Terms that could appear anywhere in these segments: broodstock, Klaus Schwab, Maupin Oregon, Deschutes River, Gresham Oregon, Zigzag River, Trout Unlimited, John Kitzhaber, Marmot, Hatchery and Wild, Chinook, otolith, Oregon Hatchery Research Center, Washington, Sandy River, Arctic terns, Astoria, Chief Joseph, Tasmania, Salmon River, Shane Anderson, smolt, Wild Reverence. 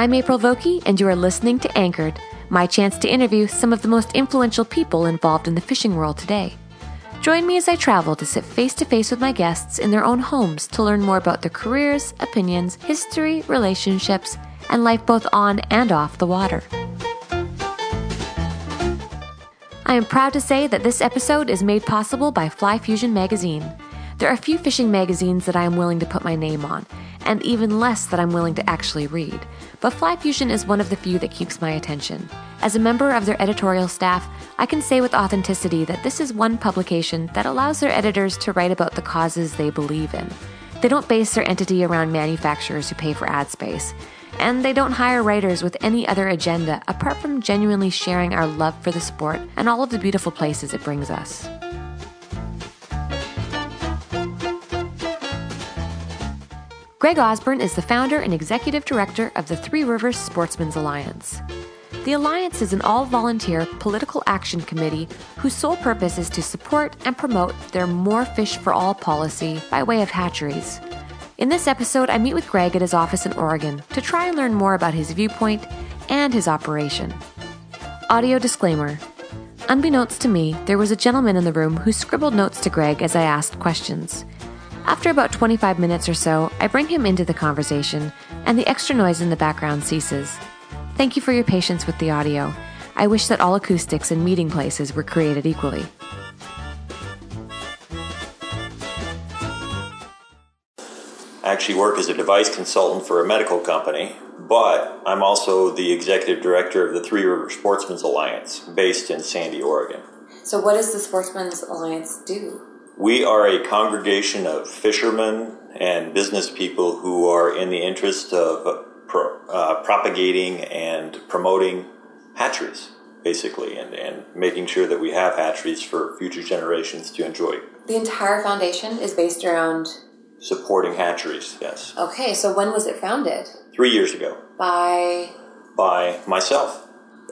I'm April Vokey, and you are listening to Anchored, my chance to interview some of the most influential people involved in the fishing world today. Join me as I travel to sit face-to-face with my guests in their own homes to learn more about their careers, opinions, history, relationships, and life both on and off the water. I am proud to say that this episode is made possible by Fly Fusion Magazine. There are few fishing magazines that I am willing to put my name on, and even less that I'm willing to actually read. But Fly Fusion is one of the few that keeps my attention. As a member of their editorial staff, I can say with authenticity that this is one publication that allows their editors to write about the causes they believe in. They don't base their entity around manufacturers who pay for ad space, and they don't hire writers with any other agenda apart from genuinely sharing our love for the sport and all of the beautiful places it brings us. Greg Osburn is the founder and executive director of the Three Rivers Sportsman's Alliance. The Alliance is an all-volunteer political action committee whose sole purpose is to support and promote their More Fish for All policy by way of hatcheries. In this episode, I meet with Greg at his office in Oregon to try and learn more about his viewpoint and his operation. Audio disclaimer. Unbeknownst to me, there was a gentleman in the room who scribbled notes to Greg as I asked questions. After about 25 minutes or so, I bring him into the conversation, and the extra noise in the background ceases. Thank you for your patience with the audio. I wish that all acoustics and meeting places were created equally. I actually work as a device consultant for a medical company, but I'm also the executive director of the Three Rivers Sportsman's Alliance, based in Sandy, Oregon. So what does the Sportsman's Alliance do? We are a congregation of fishermen and business people who are in the interest of propagating and promoting hatcheries, basically, and making sure that we have hatcheries for future generations to enjoy. The entire foundation is based around... supporting hatcheries, yes. Okay, so when was it founded? 3 years ago. By myself.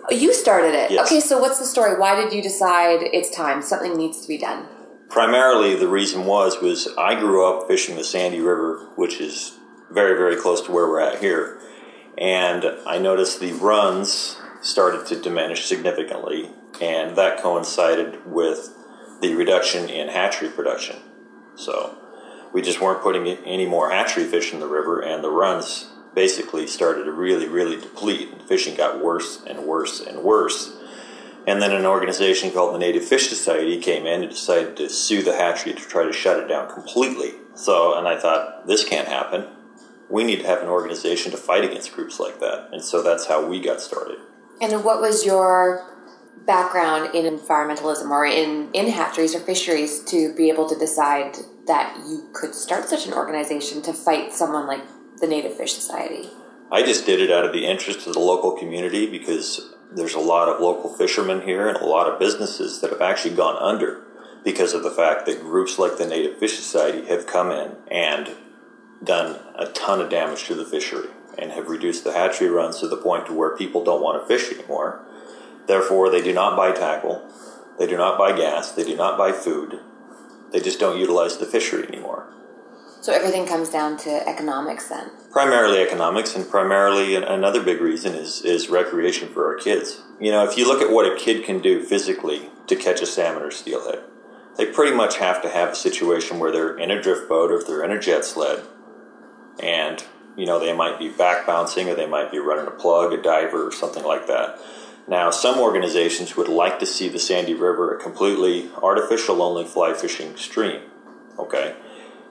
You started it? Yes. Okay, so what's the story? Why did you decide it's time? Something needs to be done. Primarily, the reason was I grew up fishing the Sandy River, which is very, very close to where we're at here. And I noticed the runs started to diminish significantly, and that coincided with the reduction in hatchery production. So we just weren't putting any more hatchery fish in the river, and the runs basically started to really, really deplete. Fishing got worse and worse and worse. And then an organization called the Native Fish Society came in and decided to sue the hatchery to try to shut it down completely. And I thought, this can't happen. We need to have an organization to fight against groups like that. And so that's how we got started. And what was your background in environmentalism or in hatcheries or fisheries to be able to decide that you could start such an organization to fight someone like the Native Fish Society? I just did it out of the interest of the local community because there's a lot of local fishermen here and a lot of businesses that have actually gone under because of the fact that groups like the Native Fish Society have come in and done a ton of damage to the fishery and have reduced the hatchery runs to the point to where people don't want to fish anymore. Therefore, they do not buy tackle, they do not buy gas, they do not buy food, they just don't utilize the fishery anymore. So everything comes down to economics then? Primarily economics, and primarily another big reason is recreation for our kids. You know, if you look at what a kid can do physically to catch a salmon or steelhead, they pretty much have to have a situation where they're in a drift boat or if they're in a jet sled, and, you know, they might be back bouncing or they might be running a plug, a diver, or something like that. Now, some organizations would like to see the Sandy River a completely artificial only fly fishing stream, okay?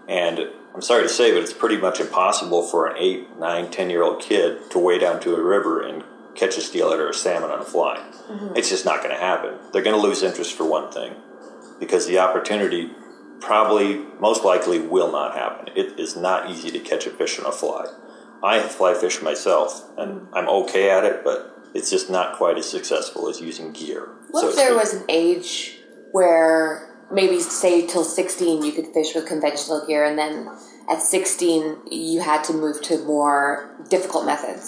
And I'm sorry to say, but it's pretty much impossible for an 8, 9, 10-year-old kid to wade down to a river and catch a steelhead or a salmon on a fly. Mm-hmm. It's just not going to happen. They're going to lose interest for one thing, because the opportunity probably, most likely, will not happen. It is not easy to catch a fish on a fly. I fly fish myself, and I'm okay at it, but it's just not quite as successful as using gear. What if there was an age where... maybe say till 16 you could fish with conventional gear, and then at 16 you had to move to more difficult methods.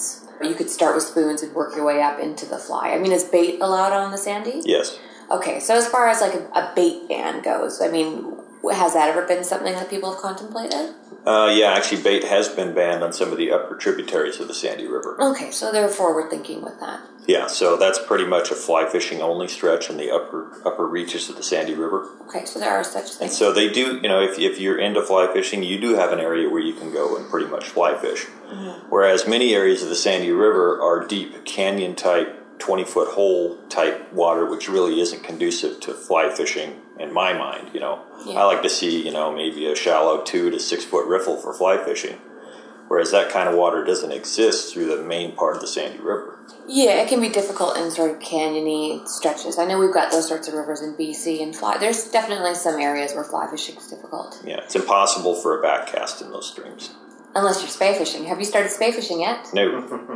You could start with spoons and work your way up into the fly. I mean, is bait allowed on the Sandy? Yes. Okay, so as far as like a bait ban goes, I mean, has that ever been something that people have contemplated? Yeah, actually bait has been banned on some of the upper tributaries of the Sandy River. Okay, so they're forward thinking with that. Yeah, so that's pretty much a fly fishing only stretch in the upper reaches of the Sandy River. Okay, so there are such things. And so they do, you know, if you're into fly fishing, you do have an area where you can go and pretty much fly fish. Mm-hmm. Whereas many areas of the Sandy River are deep canyon type, 20-foot hole type water, which really isn't conducive to fly fishing in my mind, you know. Yeah. I like to see, you know, maybe a shallow 2 to 6 foot riffle for fly fishing, whereas that kind of water doesn't exist through the main part of the Sandy River. Yeah, it can be difficult in sort of canyony stretches. I know we've got those sorts of rivers in BC and fly. There's definitely some areas where fly fishing is difficult. Yeah, it's impossible for a back cast in those streams. Unless you're spay fishing. Have you started spay fishing yet? No.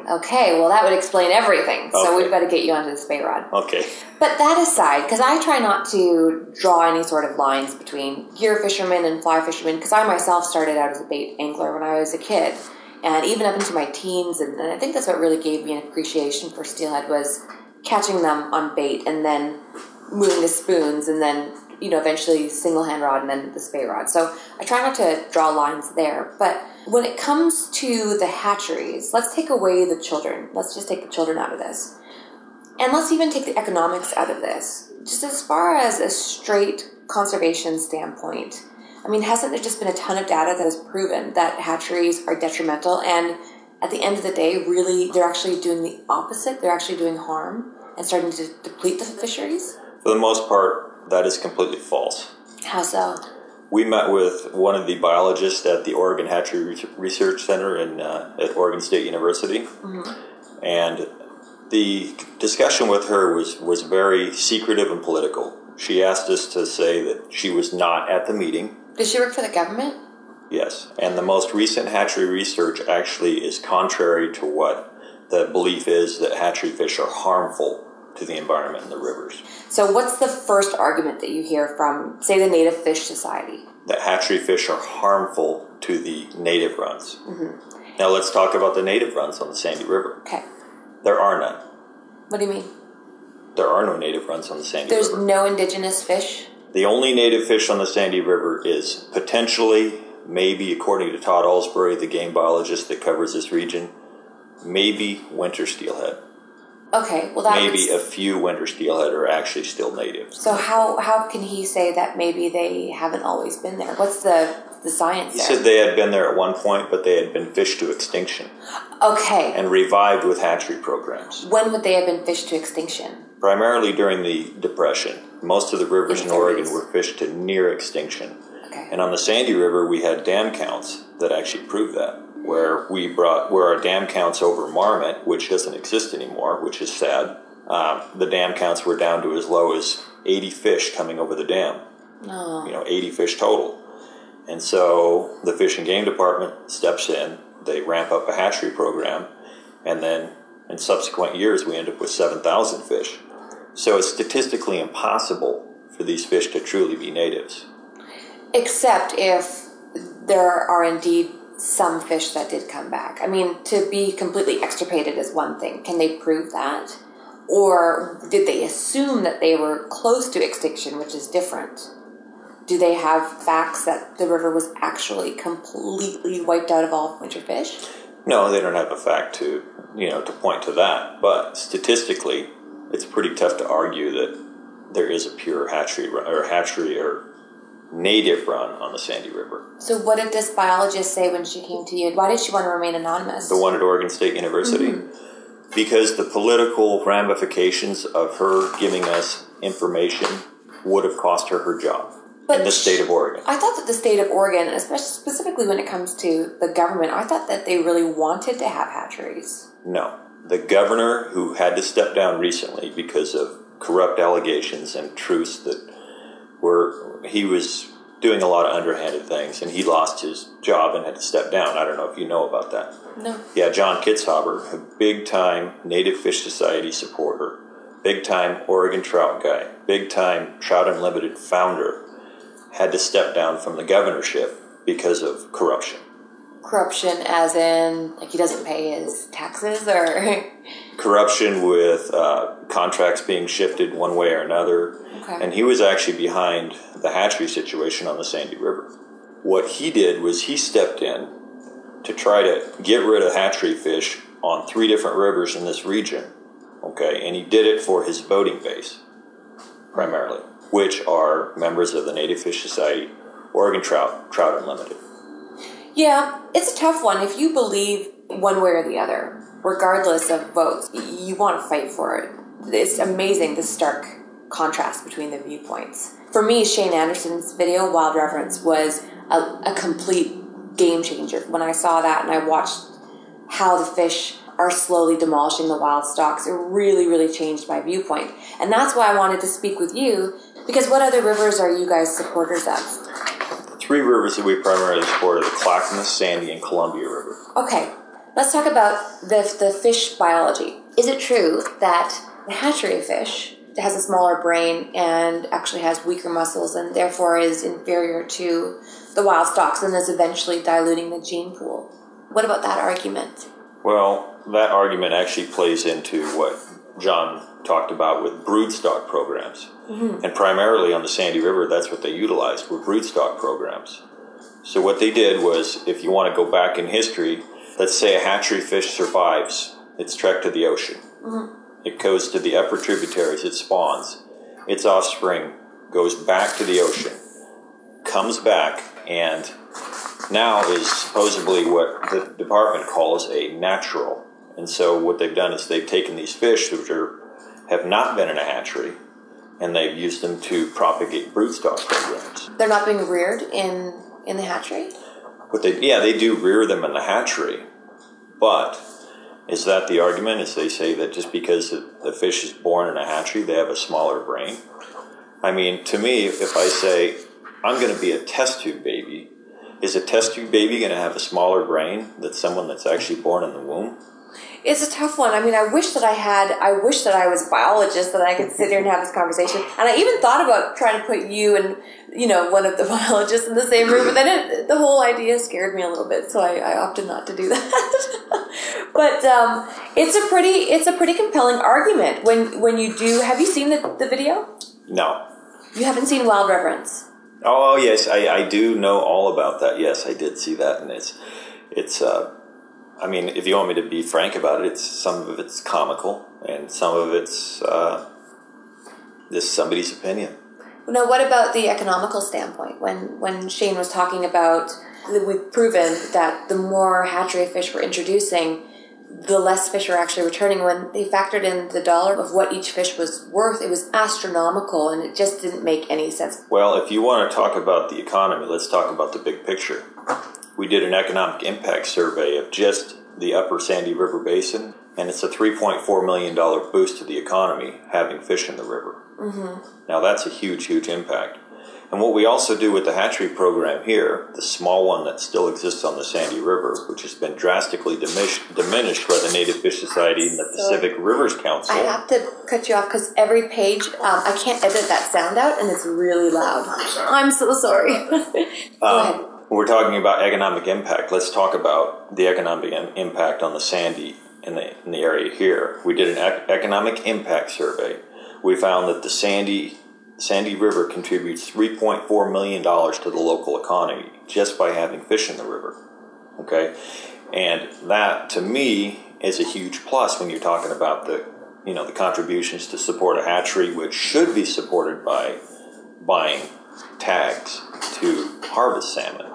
Okay, well, that would explain everything. So we've got to get you onto the spay rod. Okay. But that aside, because I try not to draw any sort of lines between gear fishermen and fly fishermen, because I myself started out as a bait angler when I was a kid, and even up into my teens, and I think that's what really gave me an appreciation for steelhead was catching them on bait and then moving to spoons and then, you know, eventually single hand rod and then the spay rod. So I try not to draw lines there, but when it comes to the hatcheries, let's take away the children. Let's just take the children out of this. And let's even take the economics out of this. Just as far as a straight conservation standpoint, I mean, hasn't there just been a ton of data that has proven that hatcheries are detrimental and at the end of the day, really, they're actually doing the opposite. They're actually doing harm and starting to deplete the fisheries? For the most part, that is completely false. How so? We met with one of the biologists at the Oregon Hatchery Research Center at Oregon State University, mm-hmm. and the discussion with her was very secretive and political. She asked us to say that she was not at the meeting. Does she work for the government? Yes, and the most recent hatchery research actually is contrary to what the belief is that hatchery fish are harmful to the environment and the rivers. So what's the first argument that you hear from, say, the Native Fish Society? That hatchery fish are harmful to the native runs. Mm-hmm. Now let's talk about the native runs on the Sandy River. Okay. There are none. What do you mean? There are no native runs on the Sandy River. There's no indigenous fish? The only native fish on the Sandy River is potentially, maybe according to Todd Alsbury, the game biologist that covers this region, maybe winter steelhead. Okay, well that maybe a few winter steelhead are actually still native. So how can he say that maybe they haven't always been there? What's the science there? He said they had been there at one point, but they had been fished to extinction. Okay. And revived with hatchery programs. When would they have been fished to extinction? Primarily during the Depression. Most of the rivers in Oregon were fished to near extinction. Okay. And on the Sandy River, we had dam counts that actually proved that. Where our dam counts over Marmot, which doesn't exist anymore, which is sad. The dam counts were down to as low as 80 fish coming over the dam. Oh. You know, 80 fish total. And so the Fish and Game Department steps in. They ramp up a hatchery program, and then in subsequent years we end up with 7,000 fish. So it's statistically impossible for these fish to truly be natives, except if there are indeed some fish that did come back. I mean, to be completely extirpated is one thing. Can they prove that? Or did they assume that they were close to extinction, which is different? Do they have facts that the river was actually completely wiped out of all winter fish? No, they don't have a fact to, you know, to point to that. But statistically, it's pretty tough to argue that there is a pure hatchery or native run on the Sandy River. So what did this biologist say when she came to you? Why did she want to remain anonymous? The one at Oregon State University. Mm-hmm. Because the political ramifications of her giving us information would have cost her her job in the state of Oregon. I thought that the state of Oregon, especially specifically when it comes to the government, I thought that they really wanted to have hatcheries. No. The governor, who had to step down recently because of corrupt allegations and truths that he was doing a lot of underhanded things, and he lost his job and had to step down. I don't know if you know about that. No. Yeah, John Kitzhaber, a big-time Native Fish Society supporter, big-time Oregon Trout guy, big-time Trout Unlimited founder, had to step down from the governorship because of corruption. Corruption as in, like, he doesn't pay his taxes, or... Corruption with contracts being shifted one way or another. Okay. And he was actually behind the hatchery situation on the Sandy River. what he did was he stepped in to try to get rid of hatchery fish on three different rivers in this region, okay? And he did it for his boating base, primarily, which are members of the Native Fish Society, Oregon Trout, Trout Unlimited. Yeah, it's a tough one. If you believe one way or the other, regardless of votes, you want to fight for it. It's amazing, the stark contrast between the viewpoints. For me, Shane Anderson's video, Wild Reverence, was a complete game changer. When I saw that and I watched how the fish are slowly demolishing the wild stocks, it really, really changed my viewpoint. And that's why I wanted to speak with you, because what other rivers are you guys supporters of? The three rivers that we primarily support are the Clackamas, Sandy, and Columbia River. Okay, let's talk about the fish biology. Is it true that the hatchery fish has a smaller brain and actually has weaker muscles and therefore is inferior to the wild stocks and is eventually diluting the gene pool? What about that argument? Well, that argument actually plays into what John talked about with broodstock programs. Mm-hmm. And primarily on the Sandy River, that's what they utilized, were broodstock programs. So what they did was, if you want to go back in history, let's say a hatchery fish survives. It's trekked to the ocean. Mm-hmm. It goes to the upper tributaries. It spawns. Its offspring goes back to the ocean, comes back, and now is supposedly what the department calls a natural. And so what they've done is they've taken these fish, which have not been in a hatchery, and they've used them to propagate broodstock programs. They're not being reared in the hatchery? They do rear them in the hatchery, but... Is that the argument? Is they say that just because the fish is born in a hatchery, they have a smaller brain? I mean, to me, if I say, I'm going to be a test tube baby, is a test tube baby going to have a smaller brain than someone that's actually born in the womb? It's a tough one. I mean, I wish that I was a biologist, that I could sit here and have this conversation. And I even thought about trying to put you and, one of the biologists in the same room, but then the whole idea scared me a little bit, so I opted not to do that. But it's a pretty compelling argument when you do. Have you seen the video? No. You haven't seen Wild Reverence? Oh, yes, I do know all about that. Yes, I did see that, and it's I mean, if you want me to be frank about it, some of it's comical, and some of it's just somebody's opinion. Now, what about the economical standpoint? When Shane was talking about, we've proven that the more hatchery fish we're introducing, the less fish are actually returning. When they factored in the dollar of what each fish was worth, it was astronomical, and it just didn't make any sense. Well, if you want to talk about the economy, let's talk about the big picture. We did an economic impact survey of just the upper Sandy River Basin, and it's a $3.4 million boost to the economy having fish in the river. Mm-hmm. Now, that's a huge, huge impact. And what we also do with the hatchery program here, the small one that still exists on the Sandy River, which has been drastically diminished by the Native Fish Society and the Pacific Rivers Council. I have to cut you off because every page, I can't edit that sound out, and it's really loud. I'm so sorry. Go ahead. When we're talking about economic impact, let's talk about the economic impact on the Sandy in the area here. We did an economic impact survey. We found that the Sandy River contributes $3.4 million to the local economy just by having fish in the river. Okay? And that, to me, is a huge plus when you're talking about the contributions to support a hatchery, which should be supported by buying tags to harvest salmon.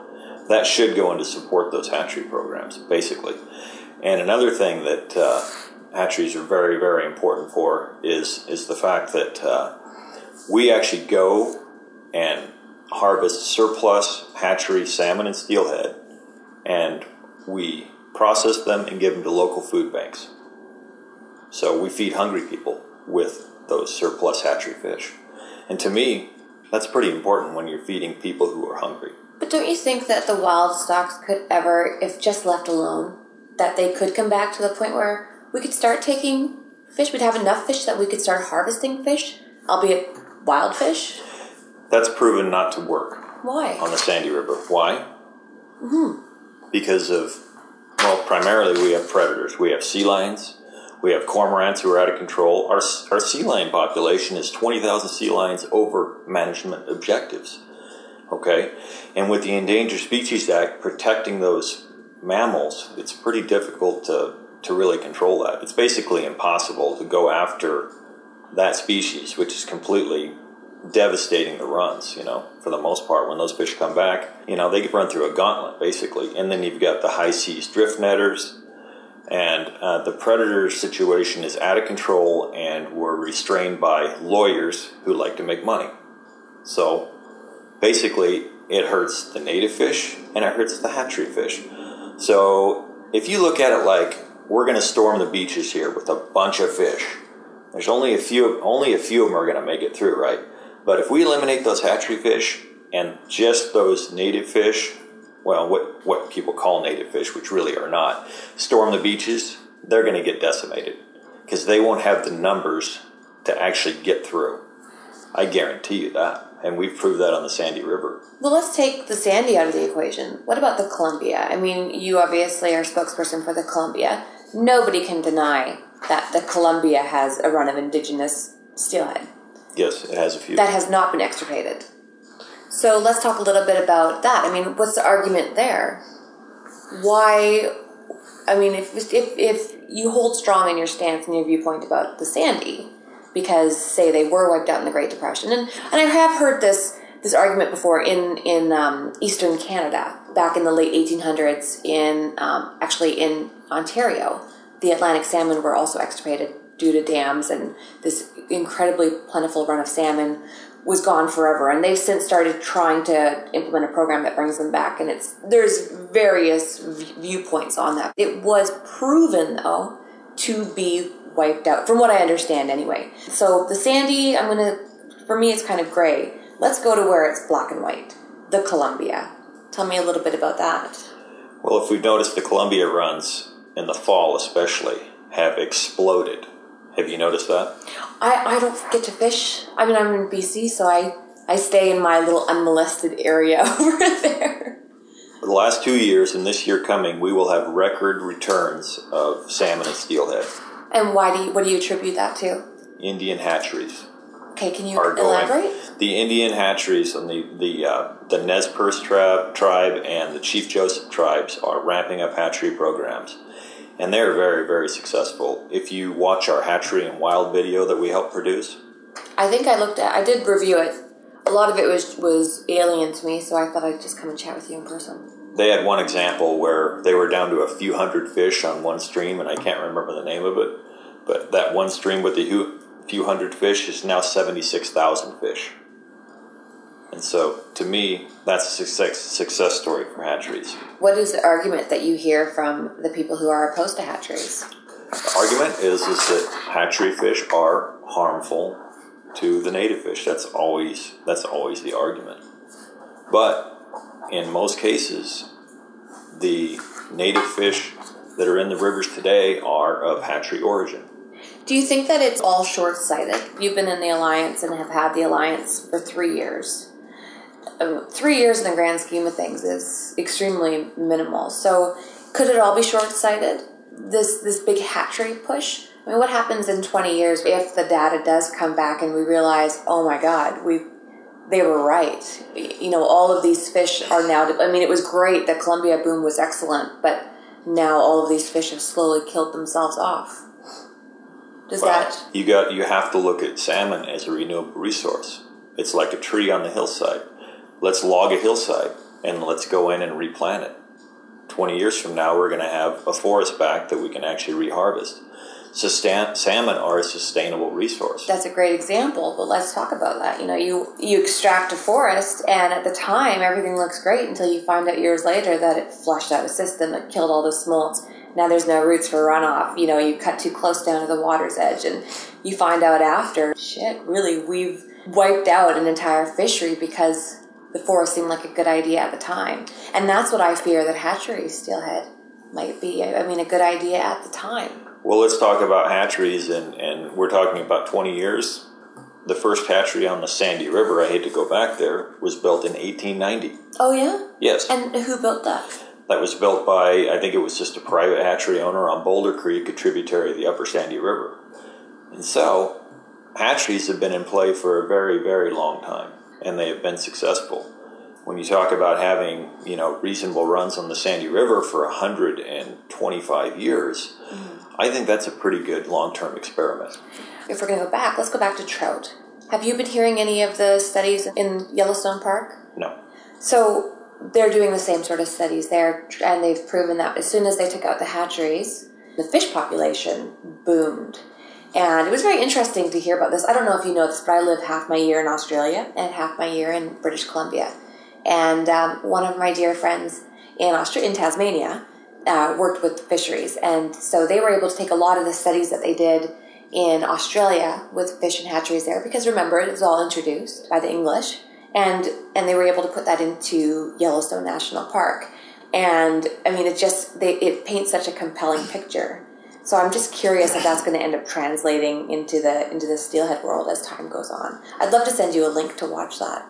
That should go in to support those hatchery programs, basically. And another thing that hatcheries are very, very important for is the fact that we actually go and harvest surplus hatchery salmon and steelhead, and we process them and give them to local food banks. So we feed hungry people with those surplus hatchery fish. And to me, that's pretty important when you're feeding people who are hungry. But don't you think that the wild stocks could ever, if just left alone, that they could come back to the point where we could start taking fish? We'd have enough fish that we could start harvesting fish, albeit wild fish? That's proven not to work. Why? On the Sandy River. Why? Mm-hmm. Because primarily we have predators. We have sea lions. We have cormorants who are out of control. Our sea lion population is 20,000 sea lions over management objectives. okay? And with the Endangered Species Act protecting those mammals, it's pretty difficult to really control that. It's basically impossible to go after that species, which is completely devastating the runs, you know, for the most part. When those fish come back, you know, they run through a gauntlet, basically. And then you've got the high seas drift netters, and the predator situation is out of control, and we're restrained by lawyers who like to make money. So basically, it hurts the native fish, and it hurts the hatchery fish. So if you look at it like, we're going to storm the beaches here with a bunch of fish, there's only a few of them are going to make it through, right? But if we eliminate those hatchery fish and just those native fish, well, what people call native fish, which really are not, storm the beaches, they're going to get decimated because they won't have the numbers to actually get through. I guarantee you that. And we've proved that on the Sandy River. Well, let's take the Sandy out of the equation. What about the Columbia? I mean, you obviously are a spokesperson for the Columbia. Nobody can deny that the Columbia has a run of indigenous steelhead. Yes, it has a few. That has not been extirpated. So let's talk a little bit about that. I mean, what's the argument there? Why, I mean, if you hold strong in your stance and your viewpoint about the Sandy, because, say, they were wiped out in the Great Depression. And I have heard this argument before in eastern Canada, back in the late 1800s, in Ontario. The Atlantic salmon were also extirpated due to dams, and this incredibly plentiful run of salmon was gone forever. And they've since started trying to implement a program that brings them back, and there's various viewpoints on that. It was proven, though, to be wiped out, from what I understand anyway. So the Sandy, for me, it's kind of gray. Let's go to where it's black and white, the Columbia. Tell me a little bit about that. Well, if we've noticed, the Columbia runs, in the fall especially, have exploded. Have you noticed that? I don't get to fish. I mean, I'm in BC, so I stay in my little unmolested area over there. For the last 2 years and this year coming, we will have record returns of salmon and steelhead. And what do you attribute that to? Indian hatcheries. Okay, can you elaborate? The Indian hatcheries and the Nez Perce tribe and the Chief Joseph tribes are ramping up hatchery programs. And they're very, very successful. If you watch our Hatchery and Wild video that we helped produce. I think I did review it. A lot of it was alien to me, so I thought I'd just come and chat with you in person. They had one example where they were down to a few hundred fish on one stream, and I can't remember the name of it, but that one stream with the few hundred fish is now 76,000 fish. And so, to me, that's a success story for hatcheries. What is the argument that you hear from the people who are opposed to hatcheries? The argument is that hatchery fish are harmful to the native fish. That's always the argument. But in most cases, the native fish that are in the rivers today are of hatchery origin. Do you think that it's all short-sighted? You've been in the Alliance and have had the Alliance for 3 years. 3 years in the grand scheme of things is extremely minimal. So could it all be short-sighted, this big hatchery push? I mean, what happens in 20 years if the data does come back and we realize, oh my God, they were right. You know, all of these fish are now... I mean, it was great. The Columbia boom was excellent, but now all of these fish have slowly killed themselves off. You have to look at salmon as a renewable resource. It's like a tree on the hillside. Let's log a hillside, and let's go in and replant it. 20 years from now, we're going to have a forest back that we can actually reharvest. Salmon are a sustainable resource. That's a great example, but let's talk about that. You know, you extract a forest, and at the time, everything looks great until you find out years later that it flushed out a system, it killed all the smolts. Now there's no roots for runoff. You know, you cut too close down to the water's edge, and you find out after, shit, really, we've wiped out an entire fishery because the forest seemed like a good idea at the time. And that's what I fear that hatchery steelhead might be. I mean, a good idea at the time. Well, let's talk about hatcheries, and we're talking about 20 years. The first hatchery on the Sandy River, I hate to go back there, was built in 1890. Oh, yeah? Yes. And who built that? That was built by, I think it was just a private hatchery owner on Boulder Creek, a tributary of the upper Sandy River. And so, hatcheries have been in play for a very, very long time, and they have been successful. when you talk about having, you know, reasonable runs on the Sandy River for 125 years, I think that's a pretty good long-term experiment. If we're going to go back, let's go back to trout. Have you been hearing any of the studies in Yellowstone Park? No. So they're doing the same sort of studies there, and they've proven that as soon as they took out the hatcheries, the fish population boomed. And it was very interesting to hear about this. I don't know if you know this, but I live half my year in Australia and half my year in British Columbia. And one of my dear friends in Tasmania worked with fisheries. And so they were able to take a lot of the studies that they did in Australia with fish and hatcheries there, because remember, it was all introduced by the English. And they were able to put that into Yellowstone National Park. And, I mean, it paints such a compelling picture. So I'm just curious if that's going to end up translating into the steelhead world as time goes on. I'd love to send you a link to watch that.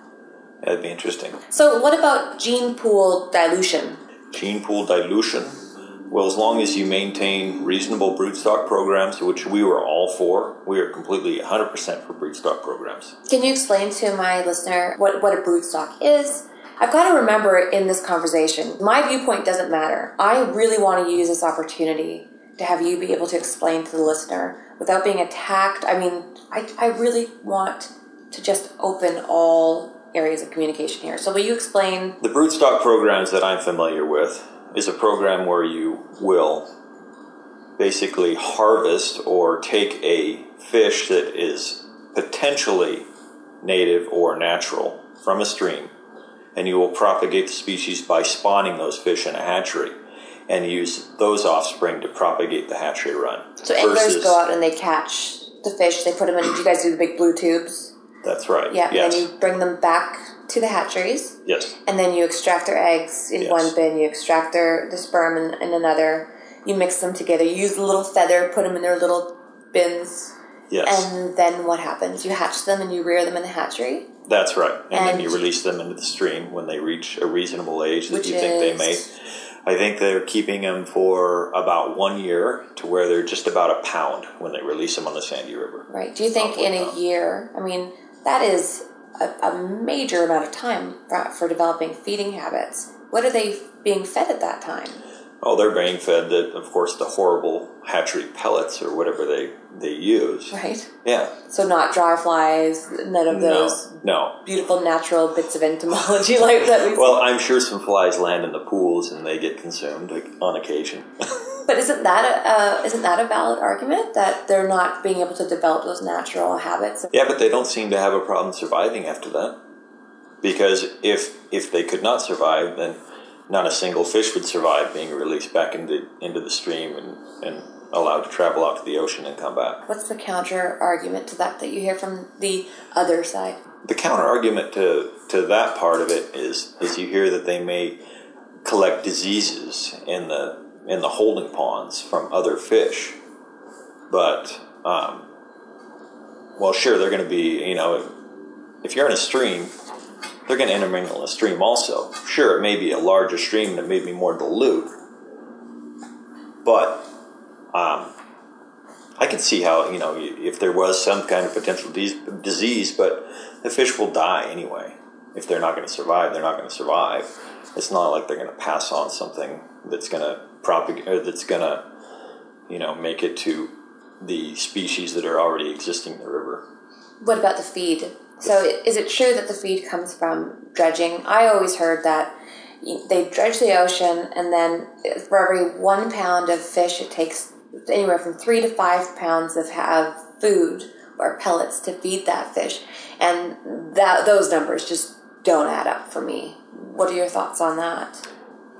That'd be interesting. So what about gene pool dilution? Gene pool dilution? Well, as long as you maintain reasonable broodstock programs, which we were all for, we are completely 100% for broodstock programs. Can you explain to my listener what a broodstock is? I've got to remember in this conversation, my viewpoint doesn't matter. I really want to use this opportunity to have you be able to explain to the listener without being attacked. I mean, I really want to just open all areas of communication here. So will you explain? The broodstock programs that I'm familiar with is a program where you will basically harvest or take a fish that is potentially native or natural from a stream, and you will propagate the species by spawning those fish in a hatchery and use those offspring to propagate the hatchery run. So anglers go out and they catch the fish, they put them in, do you guys do the big blue tubes? That's right. Yeah, yes. And then you bring them back to the hatcheries. Yes. And then you extract their eggs in one bin, you extract the sperm in another, you mix them together, you use a little feather, put them in their little bins. Yes. And then what happens? You hatch them and you rear them in the hatchery? That's right. And then you release them into the stream when they reach a reasonable age that you think they may. I think they're keeping them for about 1 year to where they're just about a pound when they release them on the Sandy River. Right. Do you think in a year, I mean, that is a major amount of time for developing feeding habits. What are they being fed at that time? Oh, they're being fed, of course, the horrible hatchery pellets or whatever they use. Right. Yeah. So not dry flies, none of those beautiful natural bits of entomology like that. Well, I'm sure some flies land in the pools and they get consumed on occasion. But isn't that a valid argument that they're not being able to develop those natural habits? Yeah, but they don't seem to have a problem surviving after that. Because if they could not survive, then not a single fish would survive being released back into the stream and allowed to travel out to the ocean and come back. What's the counter-argument to that you hear from the other side? The counter-argument to that part of it is you hear that they may collect diseases in the holding ponds from other fish. But, well, sure, they're going to be, you know, if you're in a stream, they're going to intermingle in a stream also. Sure, it may be a larger stream and it may be more dilute, but I can see how, you know, if there was some kind of potential disease, but the fish will die anyway. If they're not going to survive, they're not going to survive. It's not like they're going to pass on something that's going to propagate, or that's going to, you know, make it to the species that are already existing in the river. What about the feed? So is it true that the feed comes from dredging? I always heard that they dredge the ocean, and then for every 1 pound of fish, it takes anywhere from 3 to 5 pounds of food or pellets to feed that fish. And those numbers just don't add up for me. What are your thoughts on that?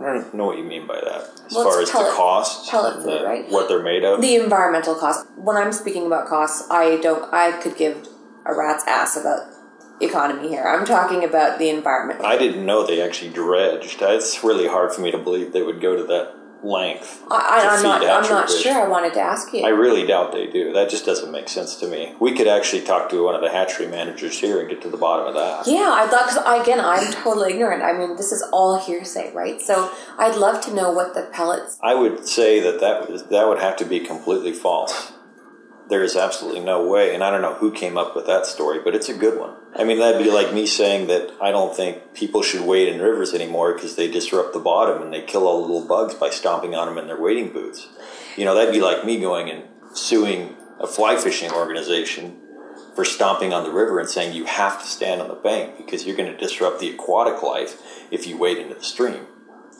I don't know what you mean by that. As far as the cost, pellet food, right? What they're made of? The environmental cost. When I'm speaking about costs, I could give a rat's ass about economy here. I'm talking about the environment. I didn't know they actually dredged. It's really hard for me to believe they would go to that length. I'm not sure. I wanted to ask you. I really doubt they do. That just doesn't make sense to me. We could actually talk to one of the hatchery managers here and get to the bottom of that. Yeah, I thought, because again, I'm totally ignorant. I mean, this is all hearsay, right? So I'd love to know what the pellets. I would say that would have to be completely false. There is absolutely no way, and I don't know who came up with that story, but it's a good one. I mean, that'd be like me saying that I don't think people should wade in rivers anymore because they disrupt the bottom and they kill all the little bugs by stomping on them in their wading boots. You know, that'd be like me going and suing a fly fishing organization for stomping on the river and saying you have to stand on the bank because you're going to disrupt the aquatic life if you wade into the stream.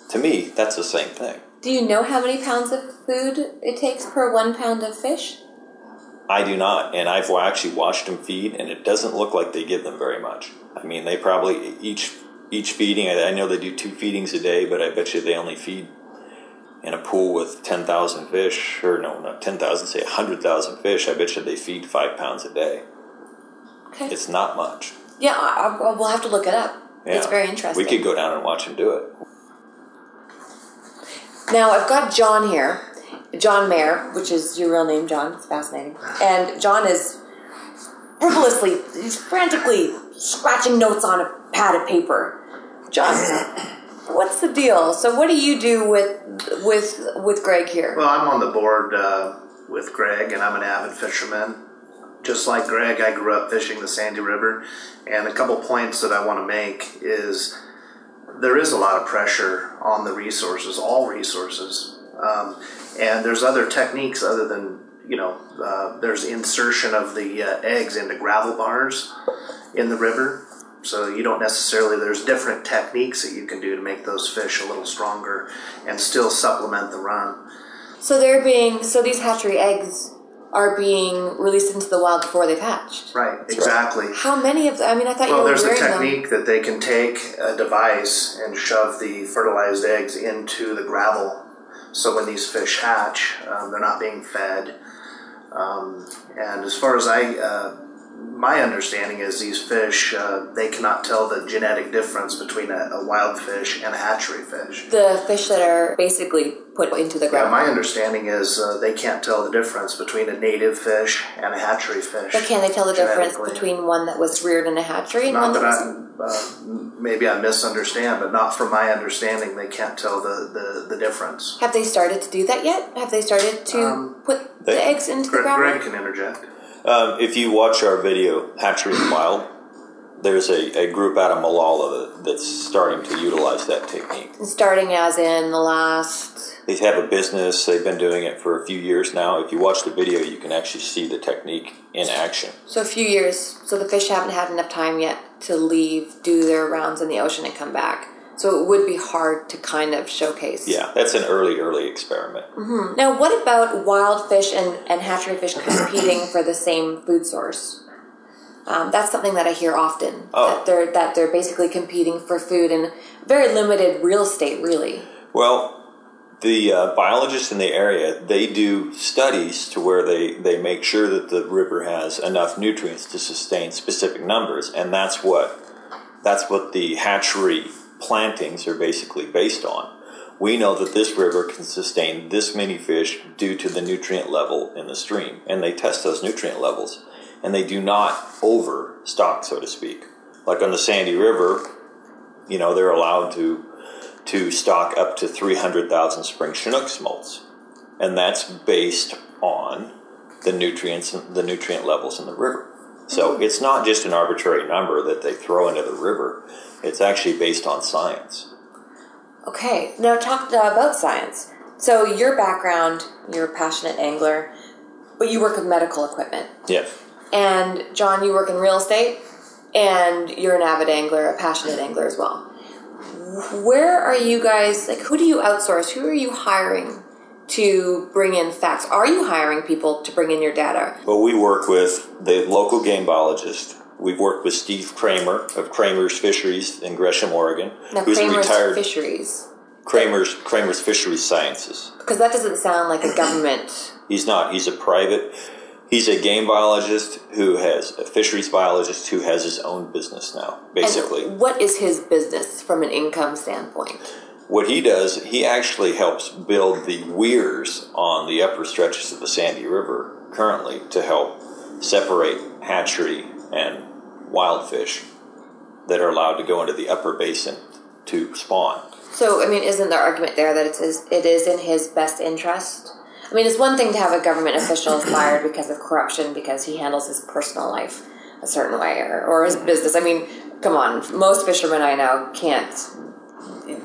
To me, that's the same thing. Do you know how many pounds of food it takes per 1 pound of fish? I do not, and I've actually watched them feed, and it doesn't look like they give them very much. I mean, they probably, each feeding, I know they do 2 feedings a day, but I bet you they only feed in a pool with 10,000 fish, or no, not 10,000, say 100,000 fish, I bet you they feed 5 pounds a day. Okay. It's not much. Yeah, we'll have to look it up. Yeah. It's very interesting. We could go down and watch them do it. Now, I've got John here. John Mayer, which is your real name, John. It's fascinating. And John is frantically scratching notes on a pad of paper. John, what's the deal? So what do you do with Greg here? Well, I'm on the board with Greg, and I'm an avid fisherman. Just like Greg, I grew up fishing the Sandy River. And a couple points that I want to make is there is a lot of pressure on the resources, all resources. And there's other techniques other than, there's insertion of the eggs into gravel bars in the river. So you don't necessarily, there's different techniques that you can do to make those fish a little stronger and still supplement the run. So these hatchery eggs are being released into the wild before they've hatched. Right, exactly. How many of them? I mean, I thought you were wearing them. Well, there's a technique that they can take a device and shove the fertilized eggs into the gravel. So when these fish hatch, they're not being fed. And as far as my understanding is these fish, they cannot tell the genetic difference between a wild fish and a hatchery fish. The fish that are basically put into the ground. Yeah, my understanding is they can't tell the difference between a native fish and a hatchery fish. But can they tell the difference between one that was reared in a hatchery and one that was... maybe I misunderstand, but not from my understanding. They can't tell the difference. Have they started to do that yet? Have they started to put the eggs into the ground? Greg can interject. If you watch our video, Hatchery and Wild, there's a group out of Malala that's starting to utilize that technique. Starting as in the last... They have a business. They've been doing it for a few years now. If you watch the video, you can actually see the technique in action. So a few years. So the fish haven't had enough time yet to leave, do their rounds in the ocean, and come back. So it would be hard to kind of showcase. Yeah, that's an early experiment. Mm-hmm. Now, what about wild fish and hatchery fish competing for the same food source? That's something that I hear often, that they're basically competing for food and very limited real estate, really. Well, the biologists in the area, they do studies to where they make sure that the river has enough nutrients to sustain specific numbers, and that's what the hatchery plantings are basically based on. We know that this river can sustain this many fish due to the nutrient level in the stream, and they test those nutrient levels, and they do not overstock, so to speak. Like on the Sandy River, they're allowed to stock up to 300,000 spring Chinook smolts. And that's based on the nutrients, the nutrient levels in the river. So it's not just an arbitrary number that they throw into the river. It's actually based on science. Okay, now talk about science. So your background, you're a passionate angler, but you work with medical equipment. Yes. And John, you work in real estate, and you're an avid angler, a passionate angler as well. Where are you guys, who do you outsource? Who are you hiring to bring in facts? Are you hiring people to bring in your data? Well, we work with the local game biologist. We've worked with Steve Kramer of Kramer's Fisheries in Gresham, Oregon. Now, who's Kramer's retired Fisheries. Kramer's Fisheries Sciences. Because that doesn't sound like a government. He's not. He's a game biologist a fisheries biologist who has his own business now, basically. And what is his business from an income standpoint? What he does, he actually helps build the weirs on the upper stretches of the Sandy River currently to help separate hatchery and wild fish that are allowed to go into the upper basin to spawn. So, isn't the argument there that it is in his best interest? I mean, it's one thing to have a government official fired because of corruption, because he handles his personal life a certain way, or his business. I mean, come on. Most fishermen I know can't.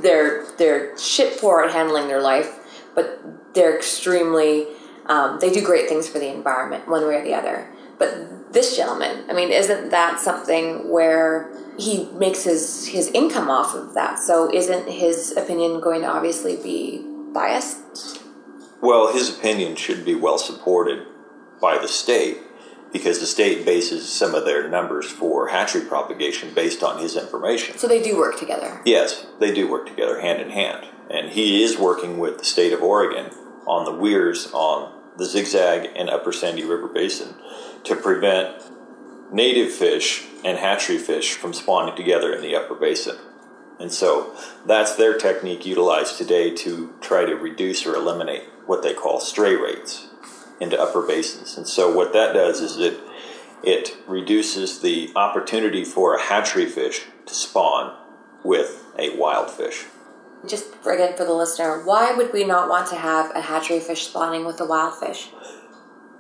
They're shit poor at handling their life, but they're extremely. They do great things for the environment, one way or the other. But this gentleman, I mean, isn't that something where he makes his income off of that? So isn't his opinion going to obviously be biased? Well, his opinion should be well supported by the state, because the state bases some of their numbers for hatchery propagation based on his information. So they do work together? Yes, they do work together, hand in hand. And he is working with the state of Oregon on the weirs on the Zigzag and Upper Sandy River Basin to prevent native fish and hatchery fish from spawning together in the upper basin. And so that's their technique utilized today to try to reduce or eliminate what they call stray rates into upper basins. And so what that does is it reduces the opportunity for a hatchery fish to spawn with a wild fish. Just again for the listener, why would we not want to have a hatchery fish spawning with a wild fish?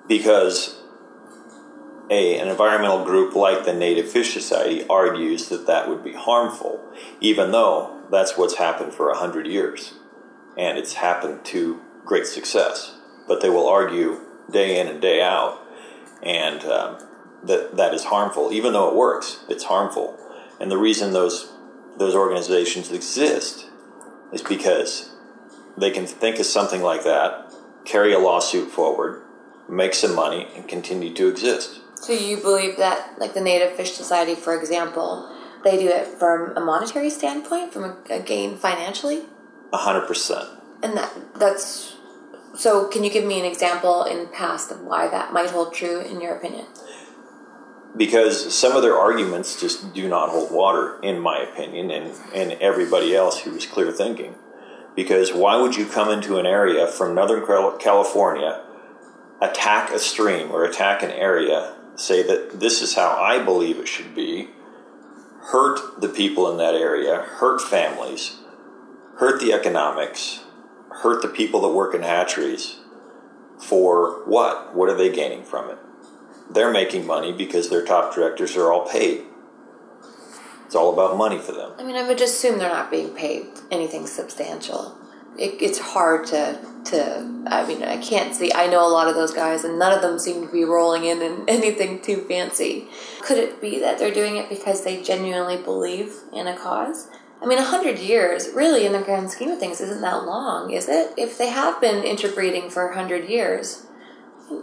Because an environmental group like the Native Fish Society argues that that would be harmful, even though that's what's happened for 100 years. And it's happened to great success. But they will argue day in and day out, and that is harmful. Even though it works, it's harmful. And the reason those organizations exist is because they can think of something like that, carry a lawsuit forward, make some money, and continue to exist. So you believe that, like the Native Fish Society, for example, they do it from a monetary standpoint, from a gain financially? 100%. And that's... So can you give me an example in the past of why that might hold true in your opinion? Because some of their arguments just do not hold water, in my opinion, and everybody else who is clear thinking. Because why would you come into an area from Northern California, attack a stream or attack an area, say that this is how I believe it should be, hurt the people in that area, hurt families, hurt the economics, hurt the people that work in hatcheries, for what? What are they gaining from it? They're making money because their top directors are all paid. It's all about money for them. I mean, I would just assume they're not being paid anything substantial. It's hard to. I mean, I can't see. I know a lot of those guys, and none of them seem to be rolling in anything too fancy. Could it be that they're doing it because they genuinely believe in a cause? I mean, 100 years, really, in the grand scheme of things, isn't that long, is it? If they have been interbreeding for 100 years...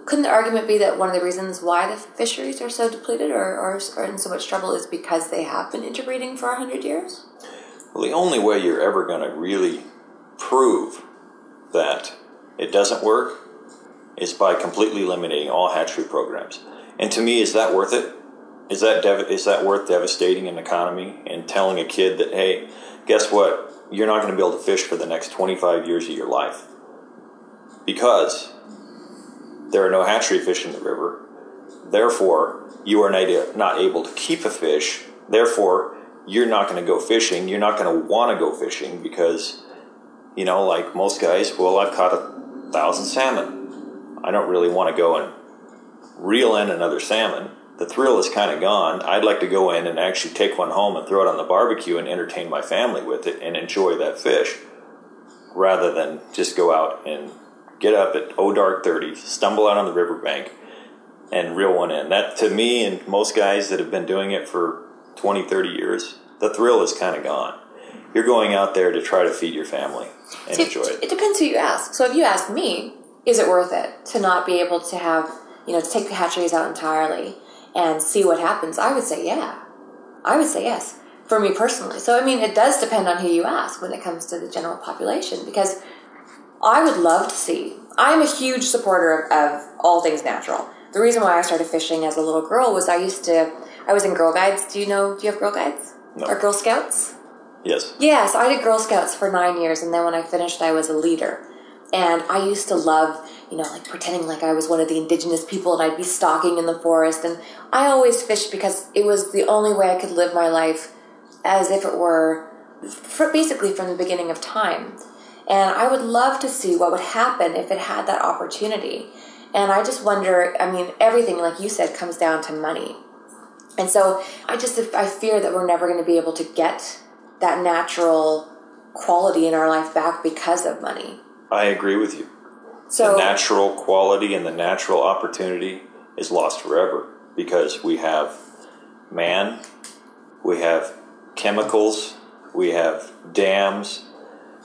Couldn't the argument be that one of the reasons why the fisheries are so depleted or in so much trouble is because they have been interbreeding for 100 years? Well, the only way you're ever going to really prove that it doesn't work is by completely eliminating all hatchery programs. And to me, is that worth it? Is that worth devastating an economy and telling a kid that, hey, guess what? You're not going to be able to fish for the next 25 years of your life because... there are no hatchery fish in the river, therefore you are not able to keep a fish, therefore you're not going to go fishing, you're not going to want to go fishing because, you know, like most guys, well, I've caught 1,000 salmon. I don't really want to go and reel in another salmon. The thrill is kind of gone. I'd like to go in and actually take one home and throw it on the barbecue and entertain my family with it and enjoy that fish rather than just go out and get up at dark 30, stumble out on the riverbank, and reel one in. That, to me and most guys that have been doing it for 20, 30 years, the thrill is kind of gone. You're going out there to try to feed your family and enjoy it. It depends who you ask. So if you ask me, is it worth it to not be able to have, you know, to take the hatcheries out entirely and see what happens? I would say yeah. I would say yes, for me personally. So, I mean, it does depend on who you ask when it comes to the general population, because... I would love to see. I'm a huge supporter of all things natural. The reason why I started fishing as a little girl was I was in Girl Guides. Do you have Girl Guides? No. Or Girl Scouts? Yes. Yeah, so I did Girl Scouts for 9 years, and then when I finished, I was a leader. And I used to love, you know, like pretending like I was one of the indigenous people, and I'd be stalking in the forest. And I always fished because it was the only way I could live my life as if it were basically from the beginning of time. And I would love to see what would happen if it had that opportunity. And I just wonder, I mean, everything, like you said, comes down to money. And so I fear that we're never going to be able to get that natural quality in our life back because of money. I agree with you. So the natural quality and the natural opportunity is lost forever because we have man, we have chemicals, we have dams,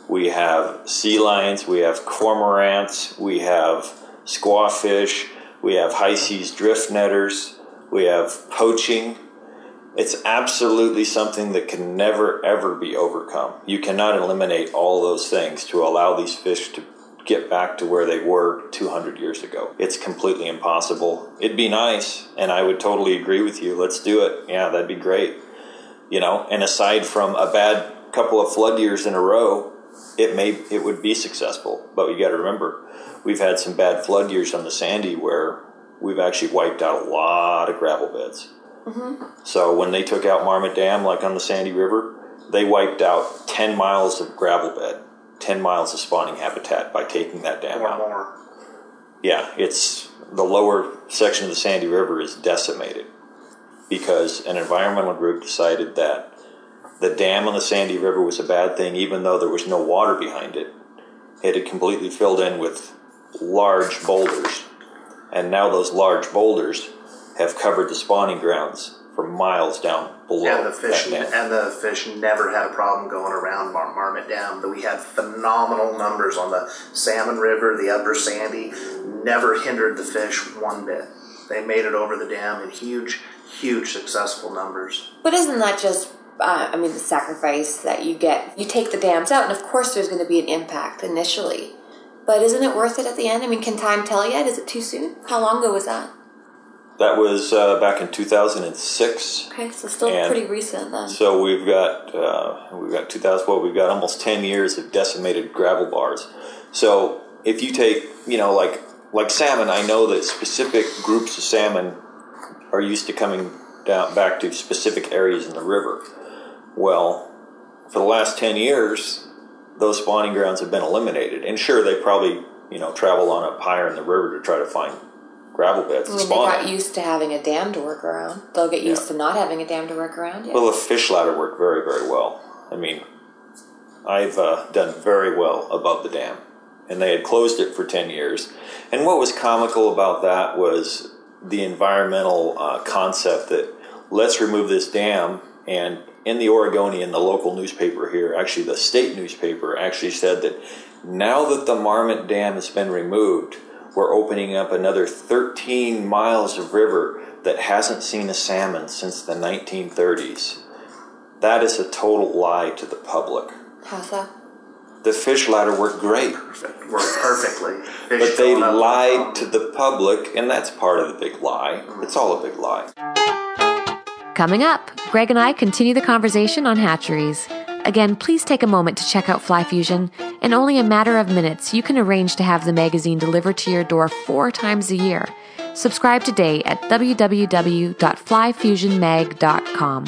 we have sea lions, we have cormorants, we have squawfish, we have high seas drift netters, we have poaching. It's absolutely something that can never, ever be overcome. You cannot eliminate all those things to allow these fish to get back to where they were 200 years ago. It's completely impossible. It'd be nice, and I would totally agree with you. Let's do it. Yeah, that'd be great. You know, and aside from a bad couple of flood years in a row, it would be successful. But you got to remember, we've had some bad flood years on the Sandy where we've actually wiped out a lot of gravel beds. Mm-hmm. So when they took out Marmot Dam, like on the Sandy River, they wiped out 10 miles of gravel bed, 10 miles of spawning habitat by taking that dam out. More. Yeah, it's the lower section of the Sandy River is decimated because an environmental group decided that the dam on the Sandy River was a bad thing, even though there was no water behind it. It had completely filled in with large boulders, and now those large boulders have covered the spawning grounds for miles down below. And the fish never had a problem going around Marmot Dam. We had phenomenal numbers on the Salmon River, the Upper Sandy, never hindered the fish one bit. They made it over the dam in huge, huge successful numbers. But isn't that just, the sacrifice that you get? You take the dams out, and of course there's going to be an impact initially. But isn't it worth it at the end? I mean, can time tell yet? Is it too soon? How long ago was that? That was back in 2006. Okay, so still pretty recent then. So we've got 2000. Well, we've got almost 10 years of decimated gravel bars. So if you take, like salmon, I know that specific groups of salmon are used to coming down back to specific areas in the river. Well, for the last 10 years, those spawning grounds have been eliminated, and sure, they probably travel on up higher in the river to try to find gravel beds. When they got used to having a dam to work around, they'll get used to not having a dam to work around. Yeah. Well, the fish ladder worked very, very well. I mean, I've done very well above the dam, and they had closed it for 10 years. And what was comical about that was the environmental concept that let's remove this dam. And in the Oregonian, the local newspaper here, actually the state newspaper, actually said that now that the Marmot Dam has been removed, we're opening up another 13 miles of river that hasn't seen a salmon since the 1930s. That is a total lie to the public. How so? The fish ladder worked great. Worked perfectly. But they lied to the public, and that's part of the big lie. It's all a big lie. Coming up, Greg and I continue the conversation on hatcheries. Again, please take a moment to check out Fly Fusion. In only a matter of minutes, you can arrange to have the magazine delivered to your door 4 times a year. Subscribe today at www.flyfusionmag.com.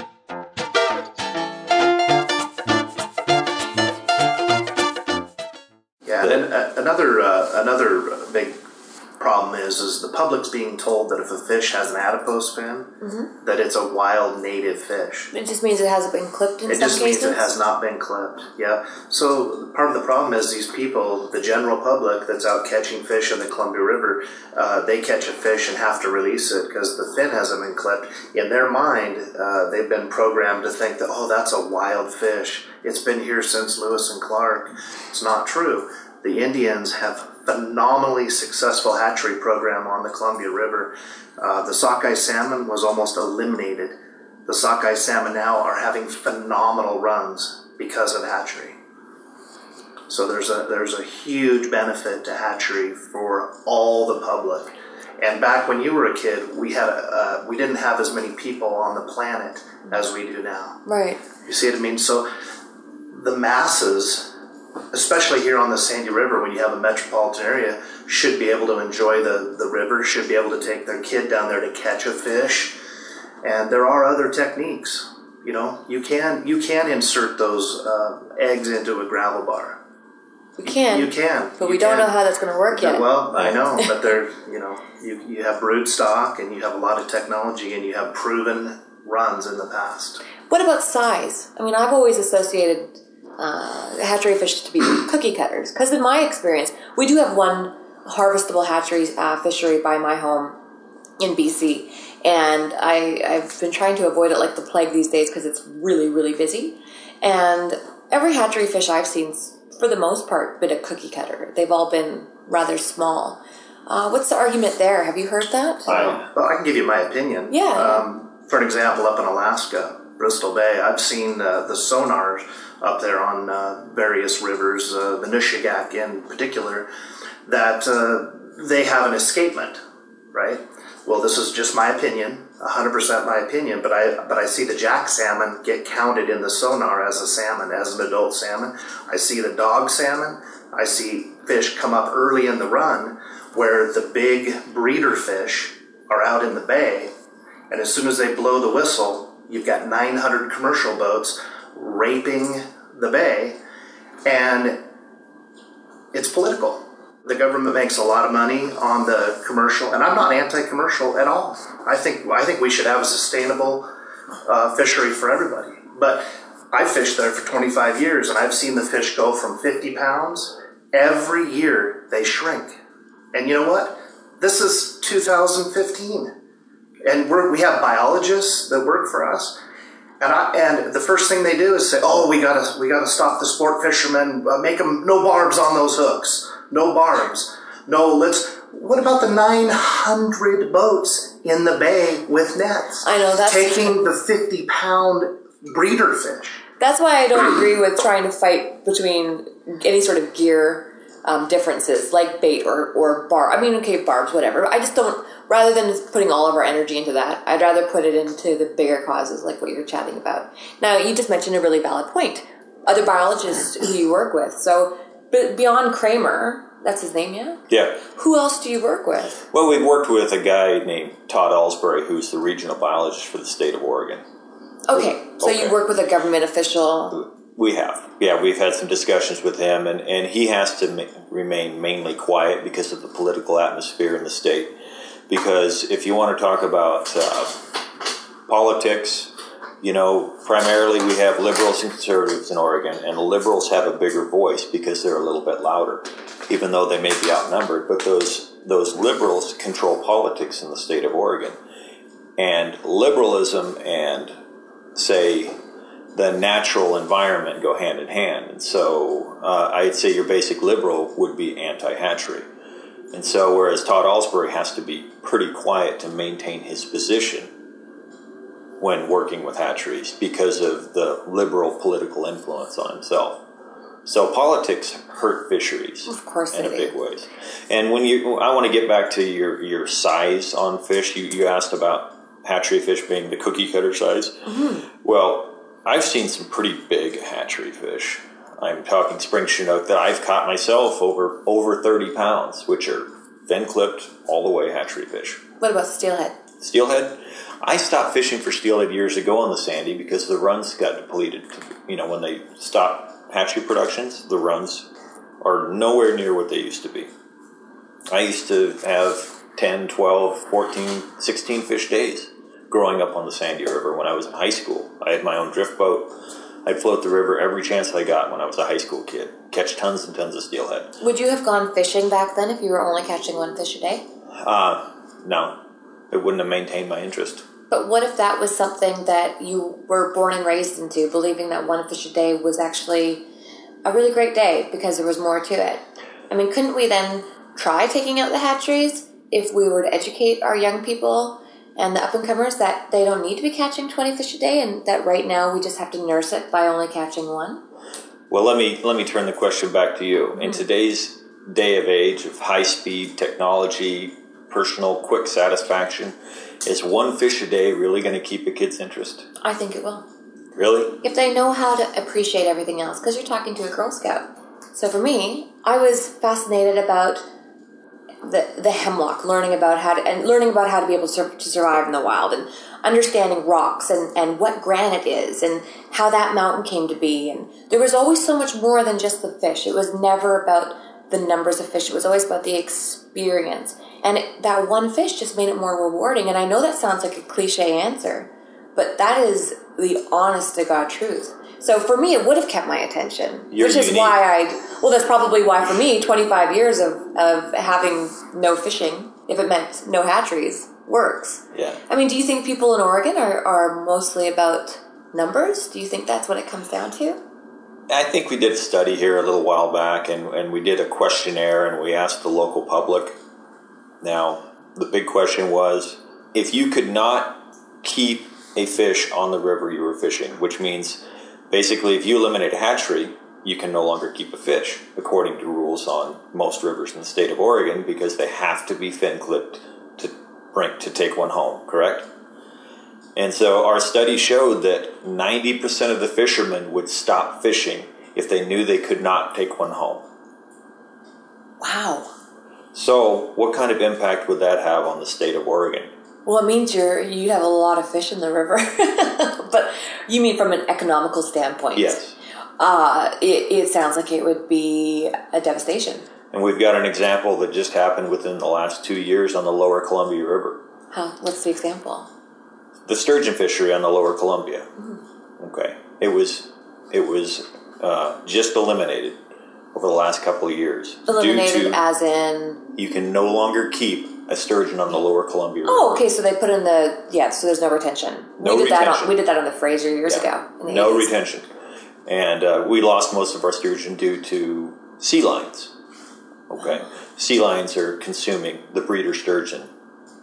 Yeah, and then another big problem is the public's being told that if a fish has an adipose fin, mm-hmm. that it's a wild native fish. It just means it hasn't been clipped in some cases? It just means it has not been clipped, yeah. So part of the problem is these people, the general public that's out catching fish in the Columbia River, they catch a fish and have to release it because the fin hasn't been clipped. In their mind, they've been programmed to think that, oh, that's a wild fish. It's been here since Lewis and Clark. It's not true. The Indians have phenomenally successful hatchery program on the Columbia River. The sockeye salmon was almost eliminated. The sockeye salmon now are having phenomenal runs because of hatchery. So there's a huge benefit to hatchery for all the public. And back when you were a kid, we had we didn't have as many people on the planet as we do now. Right. You see what I mean? So the masses, especially here on the Sandy River, when you have a metropolitan area, should be able to enjoy the river, should be able to take their kid down there to catch a fish. And there are other techniques. You can insert those eggs into a gravel bar. We can. You can. But we don't know how that's going to work yet. Well, I know, but they're, you have brood stock and you have a lot of technology and you have proven runs in the past. What about size? I mean, I've always associated hatchery fish to be cookie cutters because in my experience, we do have one harvestable hatchery fishery by my home in BC, and I've been trying to avoid it like the plague these days because it's really, really busy. And every hatchery fish I've seen, for the most part, been a cookie cutter. They've all been rather small. What's the argument there? Have you heard that? Well, I can give you my opinion. Yeah. For an example, up in Alaska, Bristol Bay, I've seen the sonars up there on various rivers, the Nushagak in particular, that they have an escapement, right? Well, this is just my opinion, 100% my opinion, but I see the jack salmon get counted in the sonar as a salmon, as an adult salmon. I see the dog salmon. I see fish come up early in the run where the big breeder fish are out in the bay, and as soon as they blow the whistle, you've got 900 commercial boats raping the bay, and it's political. The government makes a lot of money on the commercial, and I'm not anti-commercial at all. I think we should have a sustainable fishery for everybody. But I fished there for 25 years, and I've seen the fish go from 50 pounds. Every year, they shrink. And you know what? This is 2015, and we have biologists that work for us. And the first thing they do is say, "Oh, we gotta stop the sport fishermen. Make them no barbs on those hooks." No barbs. No, what about the 900 boats in the bay with nets? I know, that's taking the 50-pound breeder fish. That's why I don't agree with trying to fight between any sort of gear differences, like bait or bar. I mean, okay, barbs, whatever. I just don't, rather than just putting all of our energy into that, I'd rather put it into the bigger causes like what you're chatting about. Now, you just mentioned a really valid point. Other biologists who you work with, so... But beyond Kramer, that's his name, yeah? Yeah. Who else do you work with? Well, we've worked with a guy named Todd Alsbury, who's the regional biologist for the state of Oregon. Okay. So you work with a government official? We have. Yeah, we've had some discussions with him, and he has to remain mainly quiet because of the political atmosphere in the state. Because if you want to talk about politics... primarily we have liberals and conservatives in Oregon, and the liberals have a bigger voice because they're a little bit louder, even though they may be outnumbered. But those liberals control politics in the state of Oregon. And liberalism and, say, the natural environment go hand in hand. And so I'd say your basic liberal would be anti-hatchery. And so whereas Todd Alsbury has to be pretty quiet to maintain his position when working with hatcheries because of the liberal political influence on himself. So politics hurt fisheries in a big way. And I want to get back to your size on fish. You asked about hatchery fish being the cookie cutter size. Mm-hmm. Well, I've seen some pretty big hatchery fish. I'm talking spring chinook that I've caught myself over 30 pounds, which are fin clipped all the way hatchery fish. What about steelhead? Steelhead? I stopped fishing for steelhead years ago on the Sandy because the runs got depleted. When they stopped hatchery productions, the runs are nowhere near what they used to be. I used to have 10, 12, 14, 16 fish days growing up on the Sandy River when I was in high school. I had my own drift boat. I'd float the river every chance I got when I was a high school kid, catch tons and tons of steelhead. Would you have gone fishing back then if you were only catching one fish a day? No. It wouldn't have maintained my interest. But what if that was something that you were born and raised into, believing that one fish a day was actually a really great day because there was more to it? I mean, couldn't we then try taking out the hatcheries if we were to educate our young people and the up-and-comers that they don't need to be catching 20 fish a day and that right now we just have to nurse it by only catching one? Well, let me turn the question back to you. Mm-hmm. In today's day of age of high-speed technology, personal, quick satisfaction. Is one fish a day really going to keep a kid's interest? I think it will. Really? If they know how to appreciate everything else, because you're talking to a Girl Scout. So for me, I was fascinated about the hemlock, learning about how to be able to survive in the wild, and understanding rocks and what granite is and how that mountain came to be. And there was always so much more than just the fish. It was never about the numbers of fish. It was always about the experience. And that one fish just made it more rewarding. And I know that sounds like a cliche answer, but that is the honest to God truth. So for me, it would have kept my attention, that's probably why for me, 25 years of having no fishing, if it meant no hatcheries, works. Yeah. I mean, do you think people in Oregon are mostly about numbers? Do you think that's what it comes down to? I think we did a study here a little while back, and we did a questionnaire, and we asked the local public. Now, the big question was, if you could not keep a fish on the river you were fishing, which means basically, if you eliminate a hatchery, you can no longer keep a fish, according to rules on most rivers in the state of Oregon, because they have to be fin clipped to take one home, correct? And so our study showed that 90% of the fishermen would stop fishing if they knew they could not take one home. Wow. So what kind of impact would that have on the state of Oregon? Well, it means you have a lot of fish in the river. But you mean from an economical standpoint? Yes. It sounds like it would be a devastation. And we've got an example that just happened within the last 2 years on the Lower Columbia River. What's the example? The sturgeon fishery on the Lower Columbia. Mm-hmm. Okay. It was just eliminated over the last couple of years. Eliminated as in? You can no longer keep a sturgeon on the Lower Columbia River. Oh, okay, so they put in so there's no retention. We did that on the Fraser years ago. No retention. And we lost most of our sturgeon due to sea lions. Okay. Sea lions are consuming the breeder sturgeon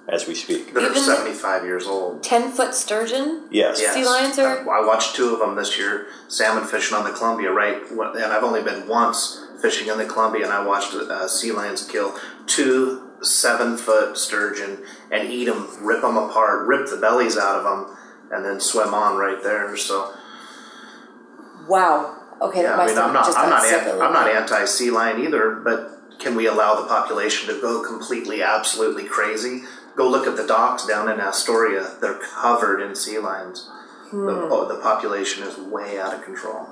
as we speak. They're 75 years old. 10-foot sturgeon? Yes. Sea lions are? I watched two of them this year, salmon fishing on the Columbia, right? And I've only been once fishing on the Columbia, and I watched sea lions kill two 7-foot sturgeon and eat them, rip them apart, rip the bellies out of them, and then swim on right there. So, wow. Okay. Yeah, I'm not anti sea lion either, but can we allow the population to go completely, absolutely crazy? Go look at the docks down in Astoria; they're covered in sea lions. The population is way out of control.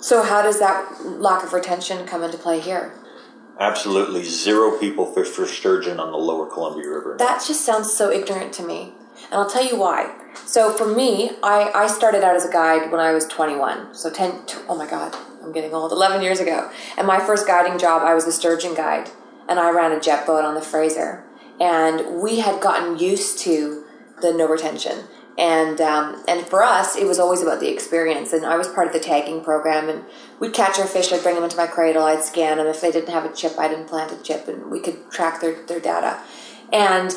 So, how does that lack of retention come into play here? Absolutely zero people fish for sturgeon on the Lower Columbia River. That just sounds so ignorant to me. And I'll tell you why. So for me, I started out as a guide when I was 21. So I'm getting old, 11 years ago. And my first guiding job, I was a sturgeon guide. And I ran a jet boat on the Fraser. And we had gotten used to the no retention. And for us, it was always about the experience. And I was part of the tagging program. And we'd catch our fish. I'd bring them into my cradle. I'd scan them. If they didn't have a chip, I'd implant a chip. And we could track their data. And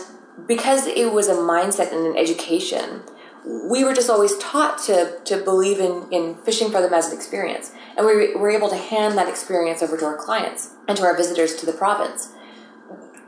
because it was a mindset and an education, we were just always taught to believe in fishing for them as an experience. And we were able to hand that experience over to our clients and to our visitors to the province.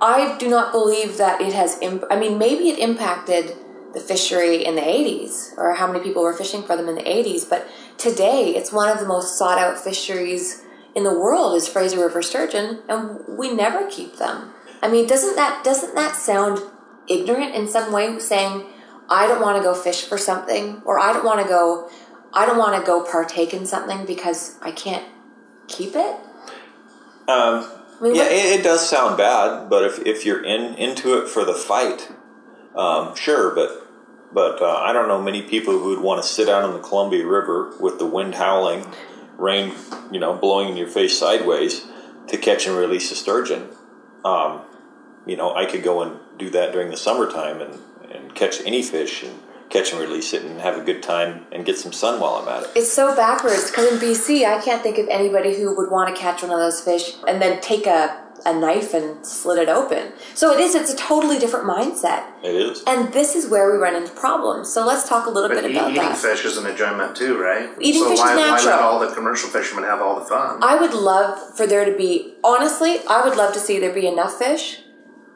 I do not believe that it has... maybe it impacted the fishery in the 80s, or how many people were fishing for them in the 80s, but today it's one of the most sought out fisheries in the world is Fraser River sturgeon, and we never keep them. I mean, doesn't that sound ignorant in some way, saying I don't want to go fish for something, or I don't want to go partake in something because I can't keep it? It does sound bad, but if you're into it for the fight, sure, but I don't know many people who would want to sit out on the Columbia River with the wind howling, rain, blowing in your face sideways to catch and release a sturgeon. I could go and do that during the summertime and catch any fish and catch and release it and have a good time and get some sun while I'm at it. It's so backwards because in BC, I can't think of anybody who would want to catch one of those fish and then take a knife and slit it open. So it's a totally different mindset. It is. And this is where we run into problems. So let's talk a little bit about that. Eating fish is an enjoyment too, right? Eating fish is natural. So why let all the commercial fishermen have all the fun? I would love to see there be enough fish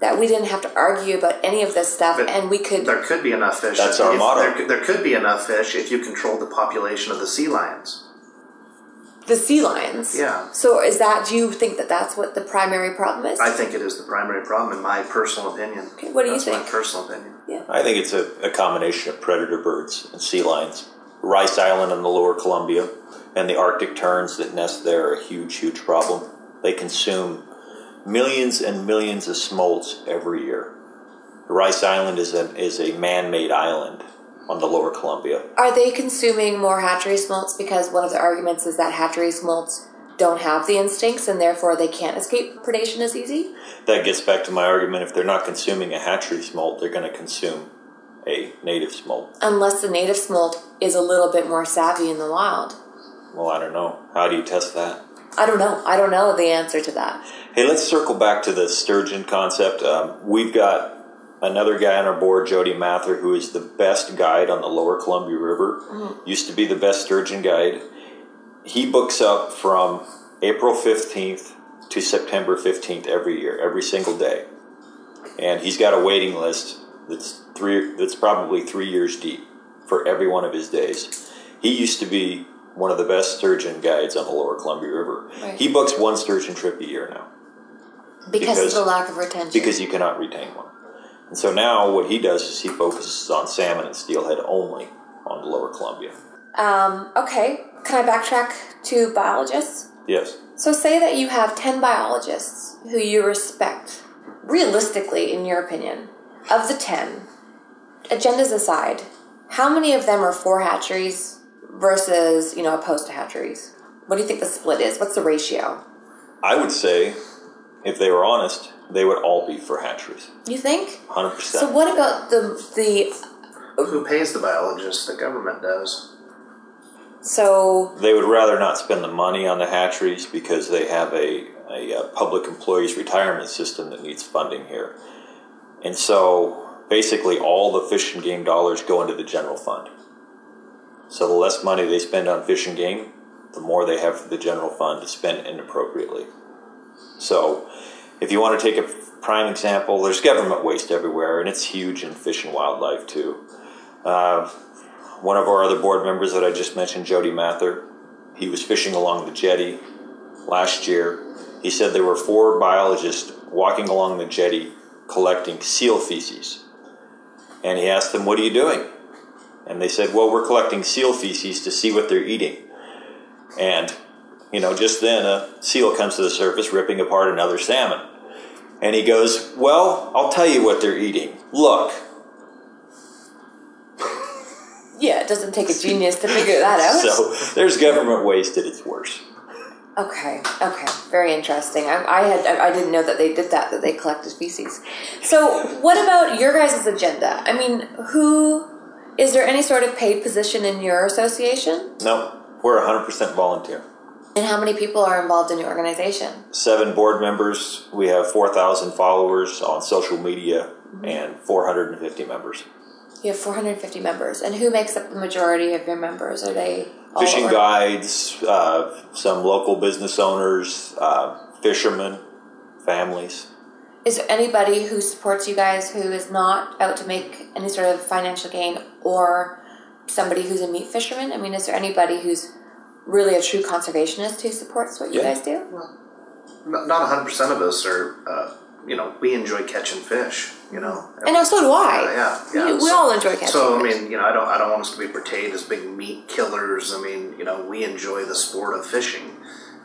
that we didn't have to argue about any of this stuff, and we could... There could be enough fish. That's our motto. There could be enough fish if you control the population of the sea lions. The sea lions. Yeah. So is that, do you think that that's what the primary problem is? I think it is the primary problem, in my personal opinion. Okay, what do you think? That's my personal opinion. Yeah. I think it's a combination of predator birds and sea lions. Rice Island and the Lower Columbia and the Arctic terns that nest there are a huge, huge problem. They consume millions and millions of smolts every year. Rice Island is a man-made island on the Lower Columbia. Are they consuming more hatchery smolts because one of the arguments is that hatchery smolts don't have the instincts and therefore they can't escape predation as easy? That gets back to my argument. If they're not consuming a hatchery smolt, they're going to consume a native smolt. Unless the native smolt is a little bit more savvy in the wild. Well, I don't know. How do you test that? I don't know. I don't know the answer to that. Hey, let's circle back to the sturgeon concept. We've got another guy on our board, Jody Mather, who is the best guide on the Lower Columbia River, used to be the best sturgeon guide. He books up from April 15th to September 15th every year, every single day. And he's got a waiting list that's probably 3 years deep for every one of his days. He used to be one of the best sturgeon guides on the Lower Columbia River. Right. He books one sturgeon trip a year now. Because of the lack of retention. Because you cannot retain one. And so now what he does is he focuses on salmon and steelhead only on the Lower Columbia. Okay. Can I backtrack to biologists? Yes. So say that you have 10 biologists who you respect. Realistically, in your opinion, of the 10, agendas aside, how many of them are for hatcheries versus, opposed to hatcheries? What do you think the split is? What's the ratio? I would say, if they were honest, they would all be for hatcheries. You think? 100%. So what about the... Who pays the biologists? The government does. So... They would rather not spend the money on the hatcheries because they have a public employees retirement system that needs funding here. And so basically all the fish and game dollars go into the general fund. So the less money they spend on fish and game, the more they have for the general fund to spend inappropriately. So... If you want to take a prime example, there's government waste everywhere, and it's huge in fish and wildlife, too. One of our other board members that I just mentioned, Jody Mather, he was fishing along the jetty last year. He said there were 4 biologists walking along the jetty collecting seal feces. And he asked them, what are you doing? And they said, well, we're collecting seal feces to see what they're eating. And... just then a seal comes to the surface ripping apart another salmon. And he goes, well, I'll tell you what they're eating. Look. Yeah, it doesn't take a genius to figure that out. So there's government waste at its worst. Okay. Very interesting. I didn't know that they did that they collected feces. So what about your guys' agenda? I mean, is there any sort of paid position in your association? No, we're 100% volunteer. And how many people are involved in your organization? 7 board members. We have 4,000 followers on social media and 450 members. You have 450 members. And who makes up the majority of your members? Are they all fishing guides, some local business owners, fishermen, families. Is there anybody who supports you guys who is not out to make any sort of financial gain or somebody who's a meat fisherman? I mean, is there anybody who's really a true conservationist who supports what you guys do? Well, not 100% of us are, we enjoy catching fish, And so do I. Yeah. We all enjoy catching fish. So, I don't want us to be portrayed as big meat killers. We enjoy the sport of fishing,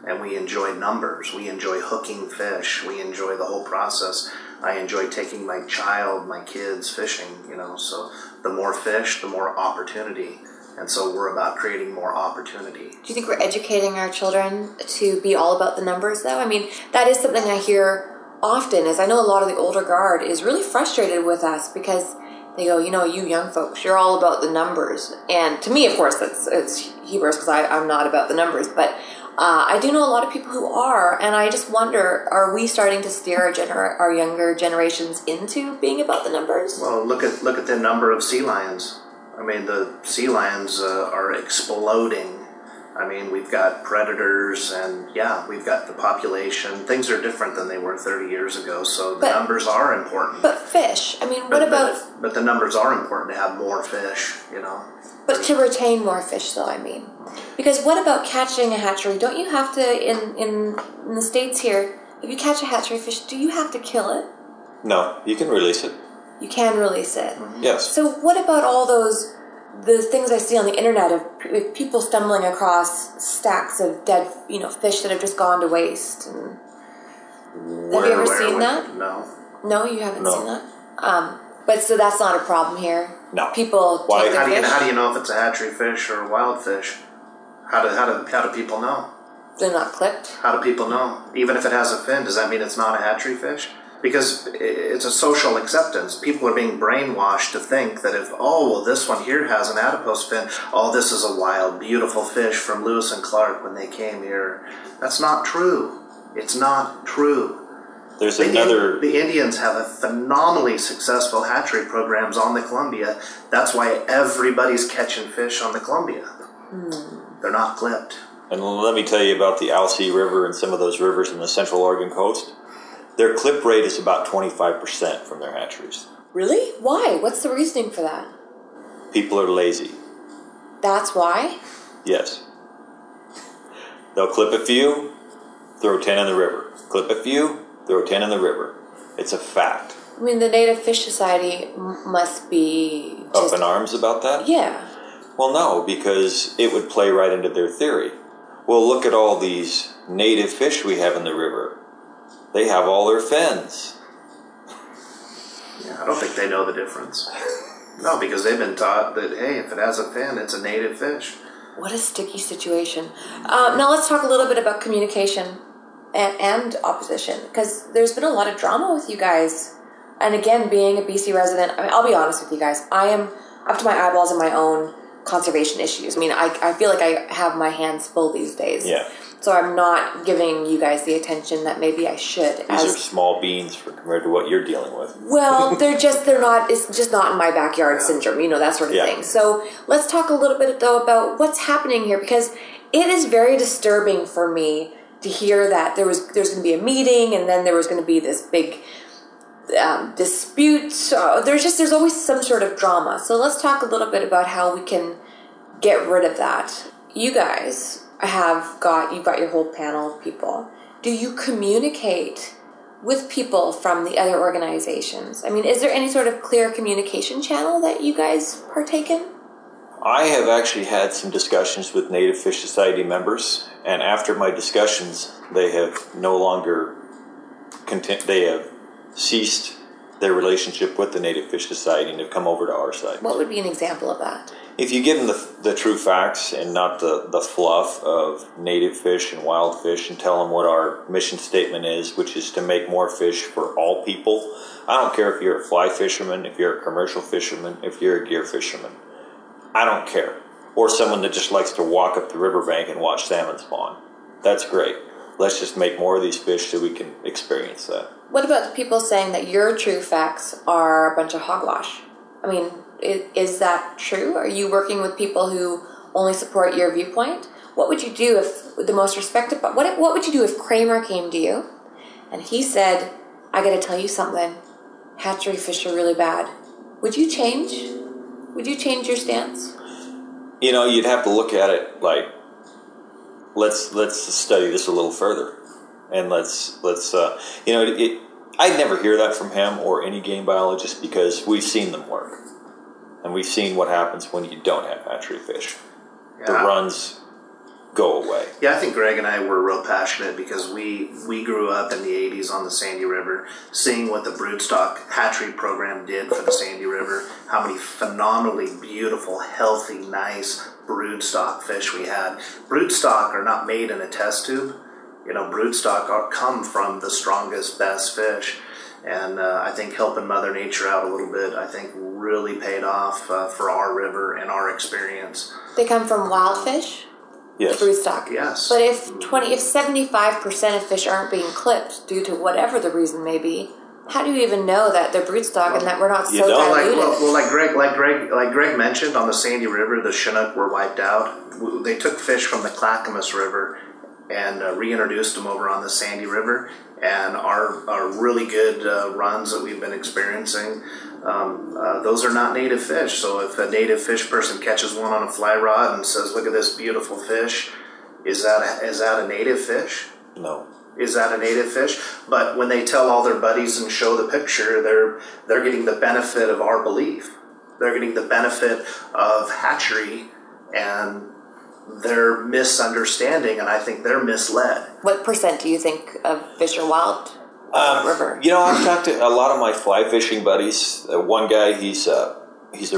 and we enjoy numbers. We enjoy hooking fish. We enjoy the whole process. I enjoy taking my kids fishing, So the more fish, the more opportunity. And so we're about creating more opportunity. Do you think we're educating our children to be all about the numbers, though? That is something I hear often, is I know a lot of the older guard is really frustrated with us because they go, you young folks, you're all about the numbers. And to me, of course, it's hubris because I'm not about the numbers. But I do know a lot of people who are, and I just wonder, are we starting to steer our younger generations into being about the numbers? Well, look at the number of sea lions. The sea lions are exploding I mean, we've got predators and, yeah, we've got the population. Things are different than they were 30 years ago, so the numbers are important. But fish, I mean, But the numbers are important to have more fish, you know. But to retain more fish, though, I mean. Because what about catching a hatchery? Don't you have to, in the States here, if you catch a hatchery fish, do you have to kill it? No, you can release it. You can release it. Mm-hmm. Yes. So what about all those... the things I see on the internet of people stumbling across stacks of dead, you know, fish that have just gone to waste. And Have you ever seen that? No. No, you haven't seen that? But so that's not a problem here. No. People take their fish. How do you know if it's a hatchery fish or a wild fish? How do people know? They're not clipped. How do people know? Even if it has a fin, does that mean it's not a hatchery fish? Because it's a social acceptance. People are being brainwashed to think that if, oh, well, this one here has an adipose fin, oh, this is a wild, beautiful fish from Lewis and Clark when they came here. That's not true. It's not true. There's the Indians have a phenomenally successful hatchery programs on the Columbia. That's why everybody's catching fish on the Columbia. Mm. They're not clipped. And let me tell you about the Alsea River and some of those rivers in the central Oregon coast. Their clip rate is about 25% from their hatcheries. Really? Why? What's the reasoning for that? People are lazy. That's why? Yes. They'll clip a few, throw 10 in the river. Clip a few, throw 10 in the river. It's a fact. I mean, the Native Fish Society must be... just... up in arms about that? Yeah. Well, no, because it would play right into their theory. Well, look at all these native fish we have in the river. They have all their fins. Yeah, I don't think they know the difference. No, because they've been taught that, hey, if it has a fin, it's a native fish. What a sticky situation. Now let's talk a little bit about communication and opposition, because there's been a lot of drama with you guys. And again, being a BC resident, I mean, I'll be honest with you guys, I am up to my eyeballs in my own conservation issues. I mean, I feel like I have my hands full these days. Yeah. So I'm not giving you guys the attention that maybe I should. These are small beans compared to what you're dealing with. Well, it's just not in my backyard syndrome, you know, that sort of thing. So let's talk a little bit, though, about what's happening here, because it is very disturbing for me to hear that there's going to be a meeting and then there was going to be this big dispute. So there's always some sort of drama. So let's talk a little bit about how we can get rid of that. You guys... you've got your whole panel of people. Do you communicate with people from the other organizations? I mean, is there any sort of clear communication channel that you guys partake in? I have actually had some discussions with Native Fish Society members, and after my discussions, they have they have ceased their relationship with the Native Fish Society and have come over to our side. What would be an example of that? If you give them the true facts and not the fluff of native fish and wild fish, and tell them what our mission statement is, which is to make more fish for all people. I don't care if you're a fly fisherman, if you're a commercial fisherman, if you're a gear fisherman. I don't care. Or someone that just likes to walk up the riverbank and watch salmon spawn. That's great. Let's just make more of these fish so we can experience that. What about the people saying that your true facts are a bunch of hogwash? I mean... is that true? Are you working with people who only support your viewpoint? What would you do if the most respected... What would you do if Kramer came to you and he said, I got to tell you something, hatchery fish are really bad. Would you change? Would you change your stance? You know, you'd have to look at it like, let's study this a little further. And I'd never hear that from him or any game biologist because we've seen them work. And we've seen what happens when you don't have hatchery fish. Yeah. The runs go away. Yeah, I think Greg and I were real passionate because we grew up in the 80s on the Sandy River, seeing what the broodstock hatchery program did for the Sandy River, how many phenomenally beautiful, healthy, nice broodstock fish we had. Broodstock are not made in a test tube. You know, broodstock come from the strongest, best fish. And I think helping Mother Nature out a little bit, I think, really paid off for our river and our experience. They come from wild fish? Yes. Broodstock? Yes. But if 75% of fish aren't being clipped due to whatever the reason may be, how do you even know that they're broodstock and that we're not so diluted? Like Greg mentioned, on the Sandy River, the Chinook were wiped out. They took fish from the Clackamas River and reintroduced them over on the Sandy River. And our really good runs that we've been experiencing, those are not native fish. So if a native fish person catches one on a fly rod and says, "Look at this beautiful fish," is that a native fish? No. Is that a native fish? But when they tell all their buddies and show the picture, they're getting the benefit of our belief. They're getting the benefit of hatchery and their misunderstanding, and I think they're misled. What % do you think of fish are wild river? You know, I've talked to a lot of my fly fishing buddies. One guy, he's a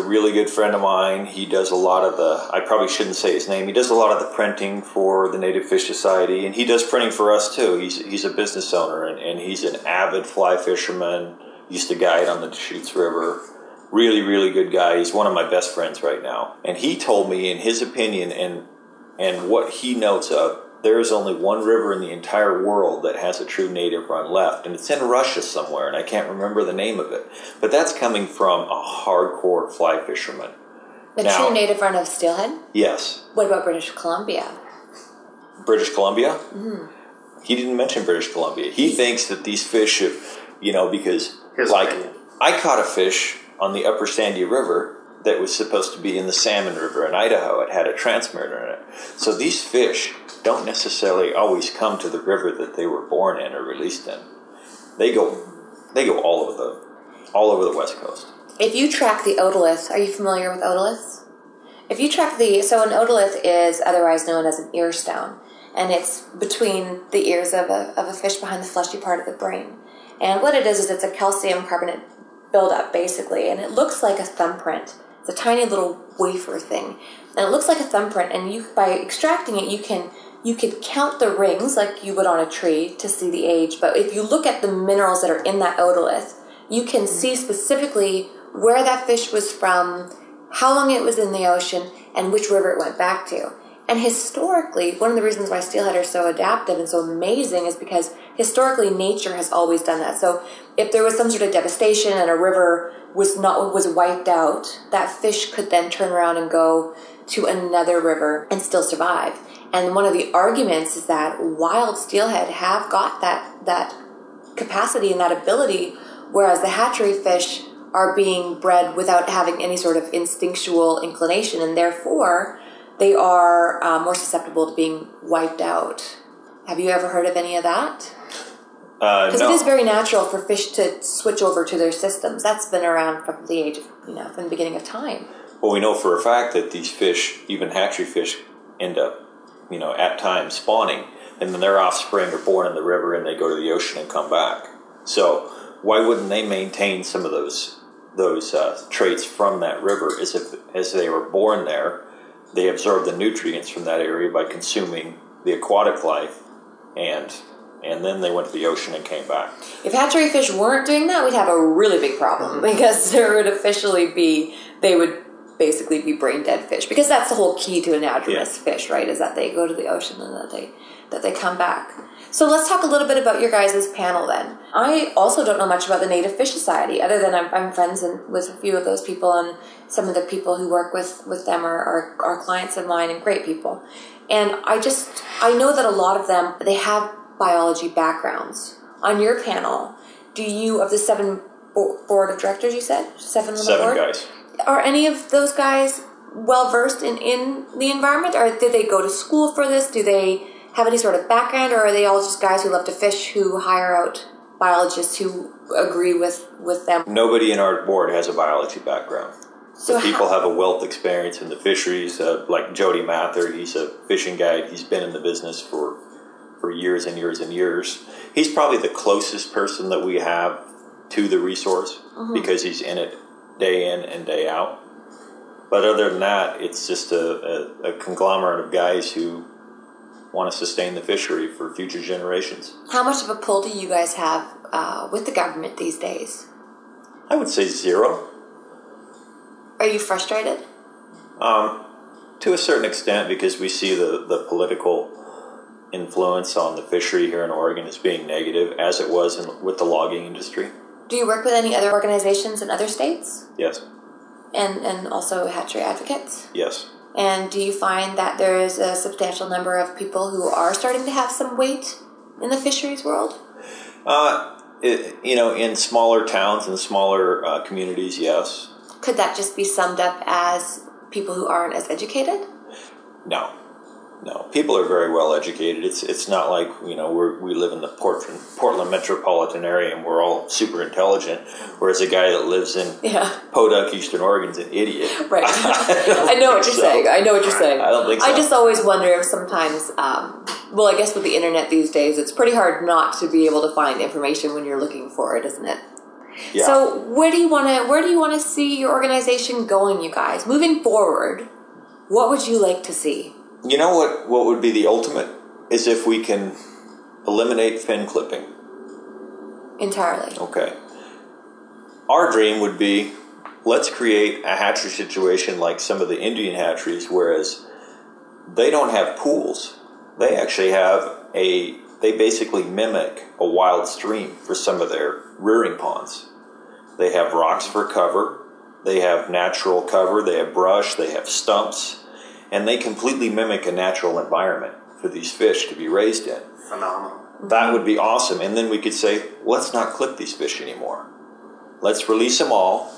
really good friend of mine. He does a lot of the, I probably shouldn't say his name, he does a lot of the printing for the Native Fish Society, and he does printing for us too. He's a business owner, and he's an avid fly fisherman, used to guide on the Deschutes River. Really, really good guy. He's one of my best friends right now. And he told me, in his opinion, and what he notes of, there is only one river in the entire world that has a true native run left, and it's in Russia somewhere, and I can't remember the name of it. But that's coming from a hardcore fly fisherman. The true native run of steelhead? Yes. What about British Columbia? British Columbia? Mm-hmm. He didn't mention British Columbia. He thinks that these fish have, you know, because, I caught a fish on the upper Sandy River that was supposed to be in the Salmon River in Idaho. It had a transmitter in it. So these fish don't necessarily always come to the river that they were born in or released in. They go all over the West Coast. If you track the otoliths, are you familiar with otoliths? If you track an otolith is otherwise known as an earstone, and it's between the ears of a fish behind the fleshy part of the brain. And what it is it's a calcium carbonate buildup, basically, and it looks like a thumbprint. It's a tiny little wafer thing, and it looks like a thumbprint, and you, by extracting it, you could count the rings like you would on a tree to see the age. But if you look at the minerals that are in that otolith, you can see specifically where that fish was from, how long it was in the ocean, and which river it went back to. And historically, one of the reasons why steelhead are so adaptive and so amazing is because historically nature has always done that. So if there was some sort of devastation and a river was wiped out, that fish could then turn around and go to another river and still survive. And one of the arguments is that wild steelhead have got that capacity and that ability, whereas the hatchery fish are being bred without having any sort of instinctual inclination, and therefore they are more susceptible to being wiped out. Have you ever heard of any of that? Because no. It is very natural for fish to switch over to their systems. That's been around from the age of, from the beginning of time. Well, we know for a fact that these fish, even hatchery fish, end up, at times spawning, and then their offspring are born in the river and they go to the ocean and come back. So why wouldn't they maintain some of those traits from that river? As they were born there, they absorb the nutrients from that area by consuming the aquatic life, and then they went to the ocean and came back. If hatchery fish weren't doing that, we'd have a really big problem, because there would officially be, they would basically be brain dead fish, because that's the whole key to anadromous fish, right, is that they go to the ocean and that they come back. So let's talk a little bit about your guys' panel then. I also don't know much about the Native Fish Society, other than I'm friends with a few of those people, and some of the people who work with them are clients of mine and great people. And I know that a lot of them, they have biology backgrounds. On your panel, do you, of the 7 board of directors, you said? 7 on the board? 7 guys. Are any of those guys well-versed in the environment? Or did they go to school for this? Do they have any sort of background, or are they all just guys who love to fish who hire out biologists who agree with them? Nobody in our board has a biology background. So people have a wealth experience in the fisheries, like Jody Mather. He's a fishing guide. He's been in the business for years and years and years. He's probably the closest person that we have to the resource, because he's in it day in and day out. But other than that, it's just a conglomerate of guys who want to sustain the fishery for future generations. How much of a pull do you guys have with the government these days? I would say 0. Are you frustrated? To a certain extent, because we see the political influence on the fishery here in Oregon as being negative, as it was with the logging industry. Do you work with any other organizations in other states? Yes. And also hatchery advocates? Yes. And do you find that there is a substantial number of people who are starting to have some weight in the fisheries world? In smaller towns and smaller communities, yes. Could that just be summed up as people who aren't as educated? No. People are very well educated. It's not like, we live in the Portland metropolitan area and we're all super intelligent, whereas a guy that lives in Podunk, Eastern Oregon's an idiot. Right. I know what you're saying. I don't think so. I just always wonder if sometimes, I guess with the internet these days, it's pretty hard not to be able to find information when you're looking for it, isn't it? Yeah. So where do you want to see your organization going, you guys? Moving forward, what would you like to see? You know what would be the ultimate is if we can eliminate fin clipping. Entirely. Okay. Our dream would be, let's create a hatchery situation like some of the Indian hatcheries, whereas they don't have pools. They actually have they basically mimic a wild stream for some of their rearing ponds. They have rocks for cover. They have natural cover. They have brush. They have stumps. And they completely mimic a natural environment for these fish to be raised in. Phenomenal. That would be awesome. And then we could say, let's not clip these fish anymore. Let's release them all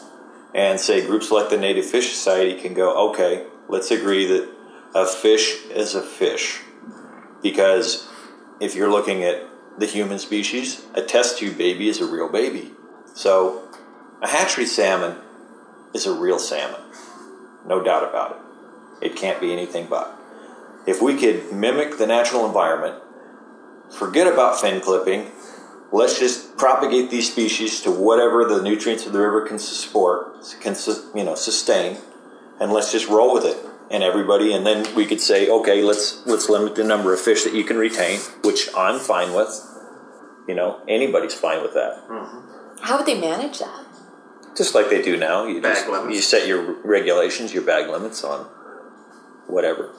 and say groups like the Native Fish Society can go, okay, let's agree that a fish is a fish. Because if you're looking at the human species, a test tube baby is a real baby. So a hatchery salmon is a real salmon. No doubt about it. It can't be anything but. If we could mimic the natural environment, forget about fin clipping, let's just propagate these species to whatever the nutrients of the river can sustain, and let's just roll with it. And everybody, and then we could say, okay, let's limit the number of fish that you can retain, which I'm fine with. Anybody's fine with that. Mm-hmm. How would they manage that? Just like they do now. You set your regulations, your bag limits on whatever.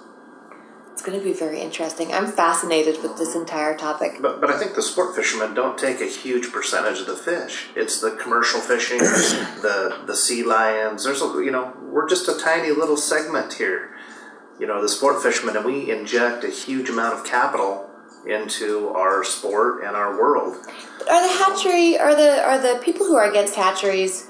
It's going to be very interesting. I'm fascinated with this entire topic. But I think the sport fishermen don't take a huge percentage of the fish. It's the commercial fishing, the sea lions. We're just a tiny little segment here. The sport fishermen, and we inject a huge amount of capital into our sport and our world. Are the people who are against hatcheries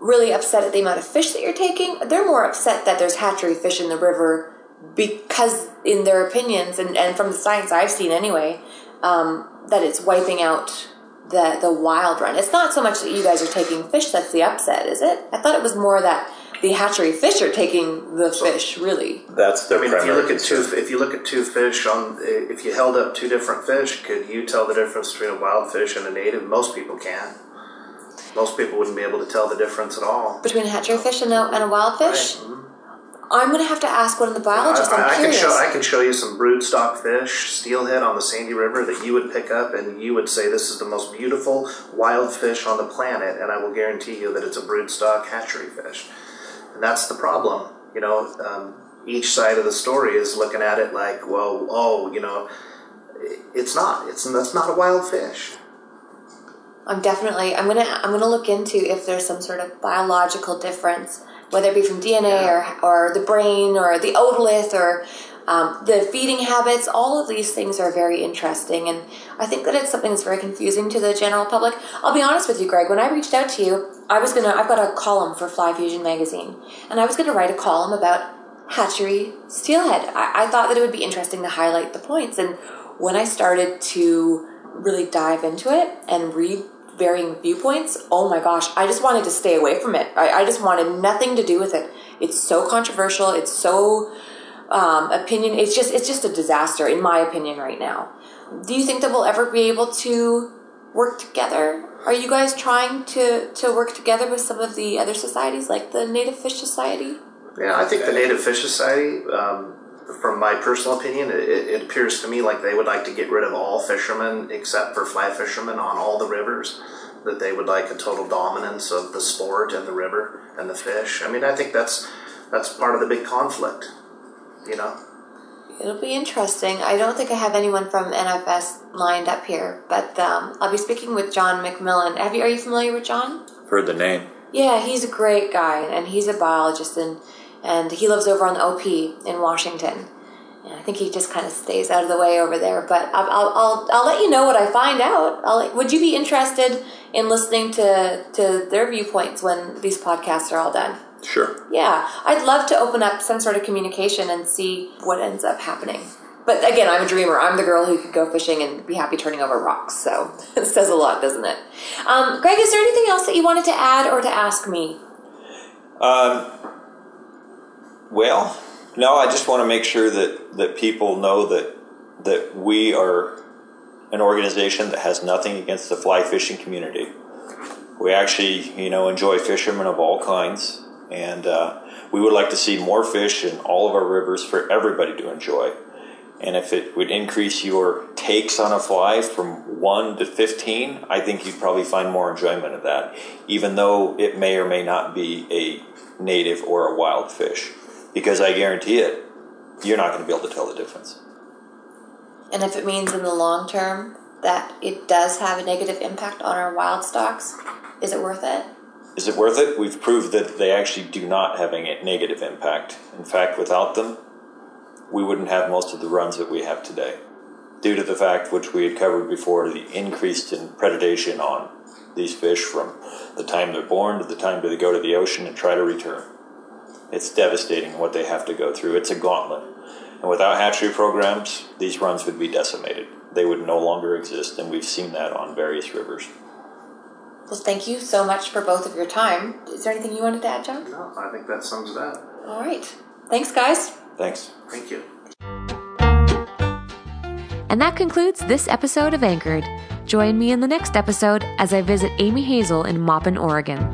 really upset at the amount of fish that you're taking? They're more upset that there's hatchery fish in the river. Because in their opinions, and from the science I've seen anyway, that it's wiping out the wild run. It's not so much that you guys are taking fish that's the upset, is it? I thought it was more that the hatchery fish are taking the fish, really. That's the primary concern. If you held up two different fish, could you tell the difference between a wild fish and a native? Most people can. Most people wouldn't be able to tell the difference at all. Between a hatchery fish and a wild fish? Right. Mm-hmm. I'm going to have to ask one of the biologists. I'm curious. I can show you some broodstock fish, steelhead on the Sandy River that you would pick up and you would say this is the most beautiful wild fish on the planet, and I will guarantee you that it's a broodstock hatchery fish. And that's the problem. Each side of the story is looking at it like, it's not. That's not a wild fish. I'm going to look into if there's some sort of biological difference, whether it be from DNA or the brain or the otolith or the feeding habits. All of these things are very interesting, and I think that it's something that's very confusing to the general public. I'll be honest with you, Greg. When I reached out to you, I've got a column for Fly Fusion Magazine, and I was going to write a column about hatchery steelhead. I thought that it would be interesting to highlight the points, and when I started to really dive into it and read varying viewpoints, oh my gosh, I just wanted to stay away from it. I just wanted nothing to do with it. It's so controversial. It's so opinion. It's just a disaster in my opinion right now. Do you think that we'll ever be able to work together? Are you guys trying to work together with some of the other societies like the Native Fish Society? Yeah, I think the Native Fish Society, from my personal opinion, it appears to me like they would like to get rid of all fishermen except for fly fishermen on all the rivers, that they would like a total dominance of the sport and the river and the fish. I think that's part of the big conflict. It'll be interesting. I don't think I have anyone from NFS lined up here, but I'll be speaking with John McMillan. Are you familiar with John? Heard the name. Yeah, he's a great guy, and he's a biologist, and he lives over on the OP in Washington. And I think he just kind of stays out of the way over there, but I'll let you know what I find out. Would you be interested in listening to their viewpoints when these podcasts are all done? Sure. Yeah, I'd love to open up some sort of communication and see what ends up happening. But again, I'm a dreamer. I'm the girl who could go fishing and be happy turning over rocks. So it says a lot, doesn't it? Greg, is there anything else that you wanted to add or to ask me? Well, no, I just want to make sure that people know that we are an organization that has nothing against the fly fishing community. We actually, enjoy fishermen of all kinds. And we would like to see more fish in all of our rivers for everybody to enjoy. And if it would increase your takes on a fly from 1 to 15, I think you'd probably find more enjoyment of that, even though it may or may not be a native or a wild fish. Because I guarantee it, you're not going to be able to tell the difference. And if it means in the long term that it does have a negative impact on our wild stocks, is it worth it? Is it worth it? We've proved that they actually do not have a negative impact. In fact, without them, we wouldn't have most of the runs that we have today, due to the fact, which we had covered before, the increase in predation on these fish from the time they're born to the time they go to the ocean and try to return. It's devastating what they have to go through. It's a gauntlet. And without hatchery programs, these runs would be decimated. They would no longer exist, and we've seen that on various rivers. Well, thank you so much for both of your time. Is there anything you wanted to add, John? No, I think that sums it up. All right. Thanks, guys. Thanks. Thank you. And that concludes this episode of Anchored. Join me in the next episode as I visit Amy Hazel in Maupin, Oregon.